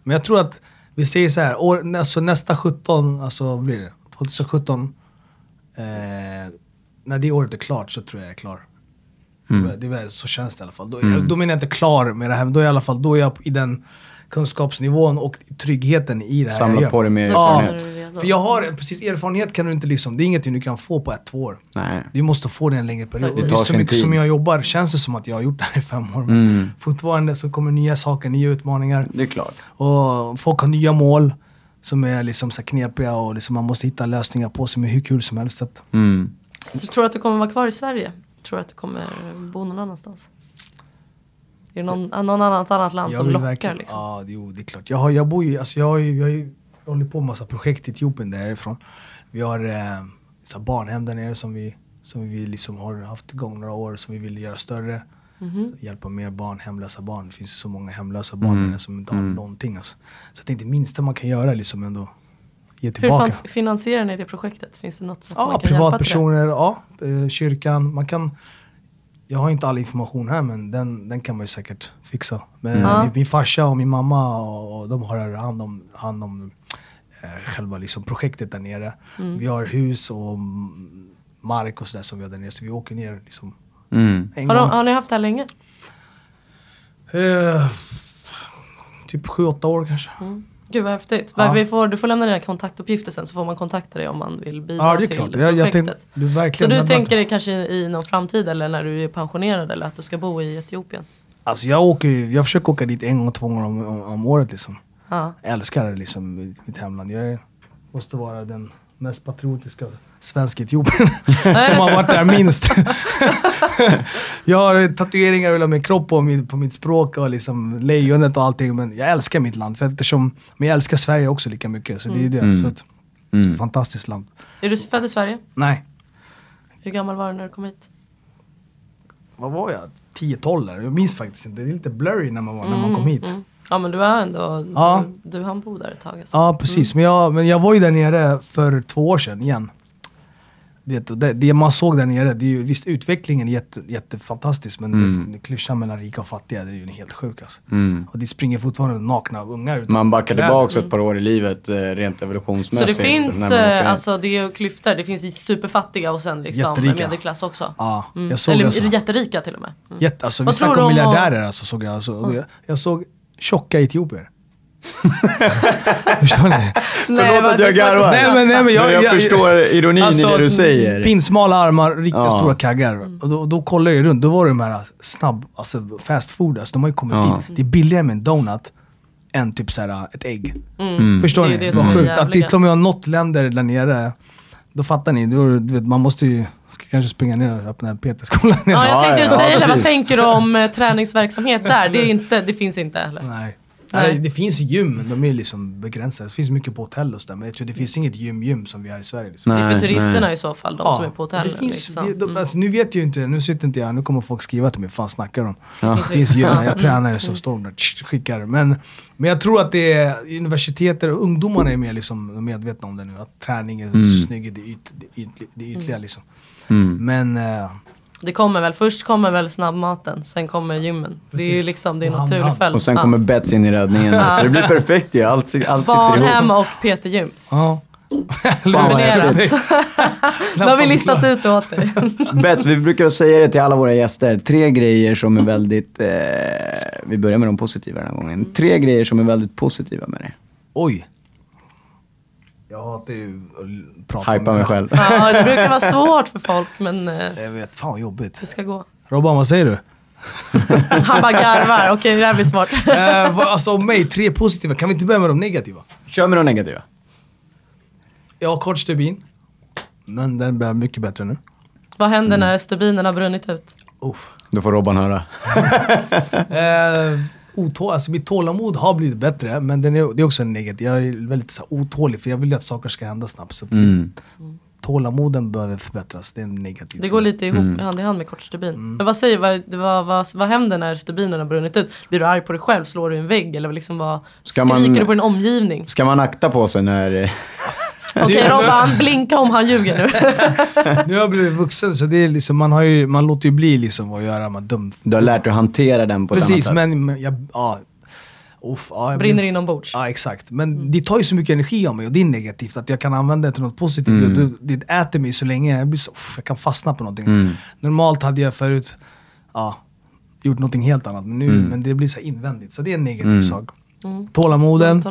Men jag tror att vi säger så här, alltså nästa 17, alltså blir det 2017, när det året är klart så tror jag är klar. Det är så känns det i alla fall. Då menar jag inte klar med det här, men då är jag i alla fall, då är jag i den kunskapsnivån och tryggheten i det här. Samla på dig med erfarenhet. För jag har precis, erfarenhet kan du inte liksom, det är ingenting du kan få på 1-2 år. Nej. Du måste få det en längre period. Det är så mycket tid som jag jobbar, känns det som att jag har gjort det här i 5 år. Men fortfarande så kommer nya saker, nya utmaningar. Det är klart. Och folk har nya mål som är liksom så knepiga och liksom man måste hitta lösningar på som är hur kul som helst. Så du tror att du kommer vara kvar i Sverige? Tror att du kommer bo någon annanstans? Är det någon annat land som lockar liksom? Ja, det är klart. Jag bor ju, alltså jag håller på med massa projekt i Etiopien därifrån. Vi har så barnhem där nere som vi liksom har haft igång några år som vi vill göra större. Hjälpa mer barn, hemlösa barn. Det finns ju så många hemlösa barn som inte har någonting. Alltså. Så det är inte minsta man kan göra liksom ändå. Hur finansierar ni det projektet? Finns det något som man kan hjälpa till? Privatpersoner, kyrkan. Man kan Jag har inte all information här, men den kan man ju säkert fixa. Men min farsa och min mamma, och de har hand om själva liksom projektet där nere. Mm. Vi har hus och mark och sådär som vi har där nere, så vi åker ner liksom. Mm. Har ni haft det här länge? Typ 7-8 år kanske. Mm. Gud vad häftigt. Ja. Du får lämna dina kontaktuppgifter sen, så får man kontakta dig om man vill bidra till projektet. Ja, det är klart. Så du tänker dig kanske i någon framtid, eller när du är pensionerad, eller att du ska bo i Etiopien? Alltså jag försöker åka dit 1-2 gånger om året liksom. Ja. Jag älskar liksom mitt hemland. Jag måste vara den mest patriotiska svensk i Etiopien som har varit där minst. Jag har tatueringar med kropp på mitt språk och liksom lejonet och allting, men jag älskar mitt land, för eftersom jag älskar Sverige också lika mycket, så det är det. Så fantastiskt land. Är du född i Sverige? Nej. Hur gammal var du när du kom hit? Vad var jag? 10-12 år. Jag minns faktiskt inte. Det är lite blurry när man kom hit. Mm. Ja, men du är ändå... Ja. Du hann bo där ett tag. Alltså. Ja, precis. Mm. Men jag var ju där nere för 2 år sedan igen. Det man såg där nere, det är ju, visst, utvecklingen är jättefantastisk, men klyschan mellan rika och fattiga, det är ju en helt sjuk alltså. Och det springer fortfarande nakna ungar ut. Man backar tillbaka ett par år i livet rent evolutionsmässigt. Så det finns, alltså det är ju klyftor, det finns ju superfattiga och sen liksom medelklass också. Ja, jag såg eller jätterika till och med. Mm. Alltså, vi snackar om miljardärer alltså, såg jag. Alltså, jag såg tjocka etiopier. Förstår ni? Förlåt att jag garvar. Nej, men jag förstår ironin alltså, i det du säger. Pinsmala armar, riktigt stora kaggar. Och då kollar jag runt. Då var det de här fast food. Alltså, de har ju kommit dit. Det är billigare med en donut än typ så här ett ägg. Förstår ni? Det var sjukt. Att det, om jag har nått länder där nere, då fattar ni. Du vet, man måste ju... Ska kanske springa ner och öppna PT-skolan. Ja, jag tänkte säga det. Vad tänker du om träningsverksamhet där? Det finns inte heller. Nej. Det finns gym, men de är liksom begränsade. Det finns mycket på hotell och så där, men jag tror det finns inget gym som vi har i Sverige. Liksom. Nej, det är för turisterna i så fall, de som är på hotell. Det finns, liksom. Alltså, nu vet jag ju inte, nu sitter inte jag, nu kommer folk skriva till mig, fan snackar de. Ja. Det finns gym, jag tränar så står de där, skickar. Men jag tror att det är universiteter och ungdomarna är mer liksom medvetna om det nu, att träning är så snygg, det ytliga liksom. Mm. Men... det kommer väl, först kommer väl snabbmaten, sen kommer gymmen. Precis. Det är ju liksom, det är naturlig följd. Och sen kommer Bets in i räddningen. Så det blir perfekt ju, allt sitter ihop. Barn hemma och PT-gym. Ja. Kombinerat. Nu har vi listat ut det åt dig. Bets, vi brukar säga det till alla våra gäster. 3 grejer som är väldigt, vi börjar med de positiva den här gången. 3 grejer som är väldigt positiva med det. Oj. Jag hatar ju att prata med mig själv. Ja, det brukar vara svårt för folk, men... Jag vet, fan jobbigt. Det ska gå. Robban, vad säger du? Han bara garvar. Okej, det här blir svårt. Alltså, om mig, 3 positiva. Kan vi inte börja med de negativa? Kör med de negativa. Jag har kort stubin. Men den blir mycket bättre nu. Vad händer när stubinen har brunnit ut? Då får Robban höra. Alltså mitt tålamod har blivit bättre, men det är också en negativ. Jag är väldigt så här, otålig, för jag vill att saker ska hända snabbt. Så tålamoden behöver förbättras, det är en negativ. Det går lite ihop, hand i hand med kort stubin. Men vad händer när stubinen har brunnit ut? Blir du arg på dig själv? Slår du en vägg? Eller liksom skriker du på din omgivning? Ska man akta på sig när... Okej, Robban, blinka om han ljuger nu. Nu har jag blivit vuxen, så det är liksom, man låter ju bli liksom vad göra, man dum. Du har lärt dig att hantera den på ett annat sätt. Precis, men jag brinner inombords. Ja, exakt. Men det tar ju så mycket energi av mig, och det är negativt att jag kan använda det till något positivt. Det äter mig så länge, jag blir så, jag kan fastna på någonting. Normalt hade jag förut gjort någonting helt annat, men nu men det blir så invändigt, så det är en negativ sak. Tålamoden.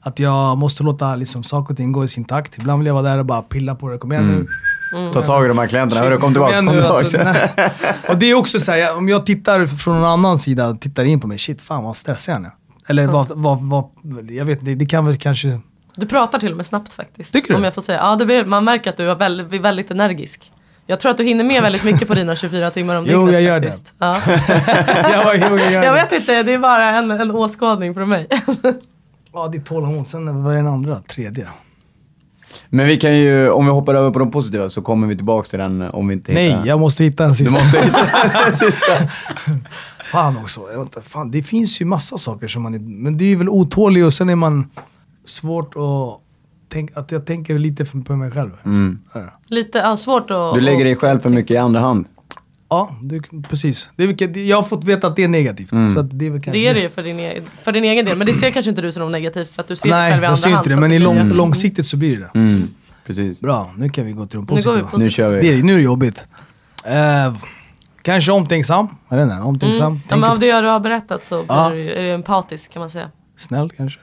Att jag måste låta liksom saker och ting gå i sin takt. Ibland vill jag vara där och bara pilla på det. Kom igen nu. Ta tag i de här klienterna. Hörru, kom tillbaka. Och det är också så här, om jag tittar från en annan sida och tittar in på mig. Shit, fan vad stressig jag är. Eller jag vet inte, det kan väl kanske... Du pratar till och med snabbt faktiskt. Tycker du? Om jag får säga. Ja, man märker att du är väldigt energisk. Jag tror att du hinner med väldigt mycket på dina 24 timmar om dygnet. Jo, jag gör faktiskt. Det. Ja. Jag vet inte, det är bara en åskådning för mig. Ja, det är tålamod. Sen var det en andra, tredje. Men vi kan ju, om vi hoppar över på de positiva, så kommer vi tillbaka till den om vi inte hittar... Nej, jag måste hitta en sista. Du måste hitta en sista. Fan också. Fan, det finns ju massa saker som man... Men det är ju väl otålig, och sen är man svårt att... att jag tänker lite på mig själv. Lite svårt att... Du lägger dig själv för mycket i andra hand. Ja, precis. Jag har fått veta att det är negativt. Mm. Så att det, är väl kanske... det är det ju för din egen del. Men det ser kanske inte du som något negativt för att du ser det själv i andra hand. Nej, jag ser inte det. Men i långsiktigt så blir det det. Mm. Precis. Bra, nu kan vi gå till de positiva. Nu kör vi. Nu är det jobbigt. Kanske omtänksam. Jag vet inte, omtänksam. Mm. Ja, men av det du har berättat så är det empatisk kan man säga. Snäll kanske.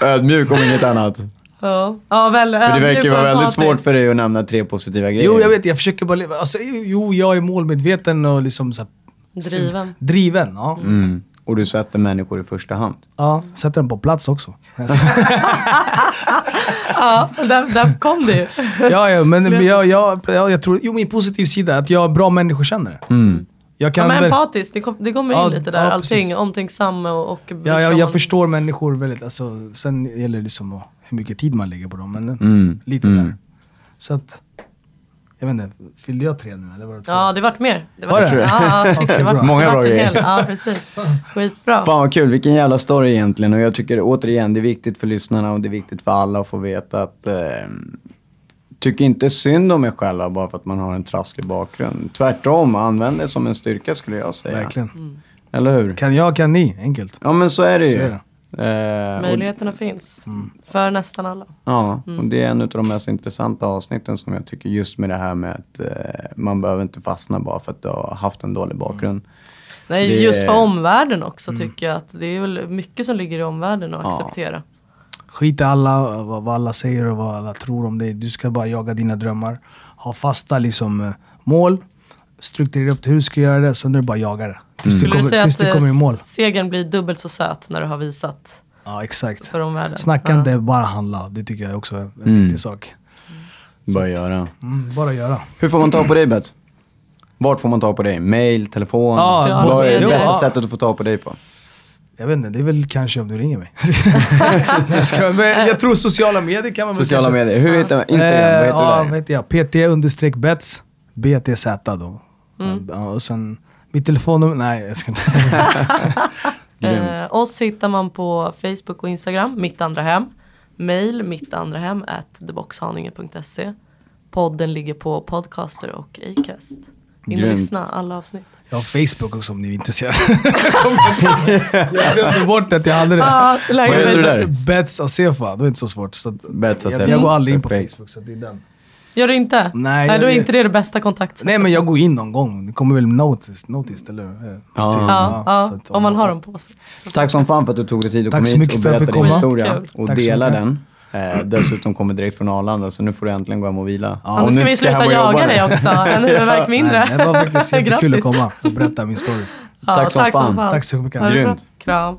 Ödmjuk om inget annat. Ja, väl, det verkar vara väldigt svårt för dig att nämna tre positiva grejer. Jo, jag vet, jag försöker bara leva. Alltså, jag är målmedveten och liksom så här, driven, ja. Mm. Och du sätter människor i första hand. Ja, sätter dem på plats också. Ja, där kom det. Ja, men jag tror min positiv sida är att jag är bra människor känner. Mm. Jag kan empatisk, det kommer in lite där allting, omtänksam och jag förstår människor väldigt alltså, sen gäller det liksom hur mycket tid man lägger på dem men lite där. Så att jag vet inte, fyllde jag tre nu eller var det två? Ja, det vart mer. Det var det. Ja, okay, det vart många bra grejer. Ja, precis. Skitbra. Fan vad kul, vilken jävla story egentligen och jag tycker återigen det är viktigt för lyssnarna och det är viktigt för alla att få veta att tycker inte synd om mig själv bara för att man har en trasslig bakgrund. Tvärtom, använd det som en styrka skulle jag säga. Verkligen. Mm. Eller hur? Kan jag, kan ni, enkelt. Ja, men så är det ju. Är det. Möjligheterna finns. Mm. För nästan alla. Ja, och det är en av de mest intressanta avsnitten som jag tycker just med det här med att man behöver inte fastna bara för att du har haft en dålig bakgrund. Nej, det... just för omvärlden också tycker jag att det är väl mycket som ligger i omvärlden att acceptera. Skit i alla, vad alla säger och vad alla tror om dig. Du ska bara jaga dina drömmar. Ha fasta liksom, mål. Strukturera upp till hur du ska göra det. Sen är det bara jaga det. Tills du kommer i mål. Segern blir dubbelt så söt när du har visat. Ja, exakt. För omvärlden. Snackande, bara handla. Det tycker jag också är en viktig sak. Bara göra. Bara göra. Hur får man ta på dig, Bett? Vart får man ta på dig? Mail, telefon? Ja, vad är det bästa sättet att få ta på dig på? Jag vet inte, det är väl kanske om du ringer mig. Jag tror sociala medier kan man väl. Sociala medier, hur heter man? Instagram, vad heter du där? Vet jag. PT understreck BTC då. Och sen, mitt telefonnummer, nej jag ska inte säga. Oss hittar man på Facebook och Instagram, Mitt Andra Hem. Mail, mittandrahem@theboxhandlinge.se. Podden ligger på podcaster och Acast. In och lyssna, alla avsnitt. Jag har Facebook också om ni är intresserade. Jag glömde bort att jag hade det. Vad heter du där? Betz Assefa, det är inte så svårt. Så Betz Assefa. Jag går aldrig in på Facebook så det är den. Gör du inte? Nej, då är inte det det bästa kontaktet. Nej, men jag går in någon gång. Det kommer väl notice eller? Om man har dem på sig. Tack som fan för att du tog dig tid att komma hit och berätta din historia. Och dela den. Dessutom kommer direkt från Arlanda så nu får du äntligen gå hem och vila. Ja, och nu ska vi sluta jaga dig också. En huvudvärk mindre. Det var faktiskt jättekul att komma och berätta min story. Tack så fan. Tack så mycket. Grymt. Kram.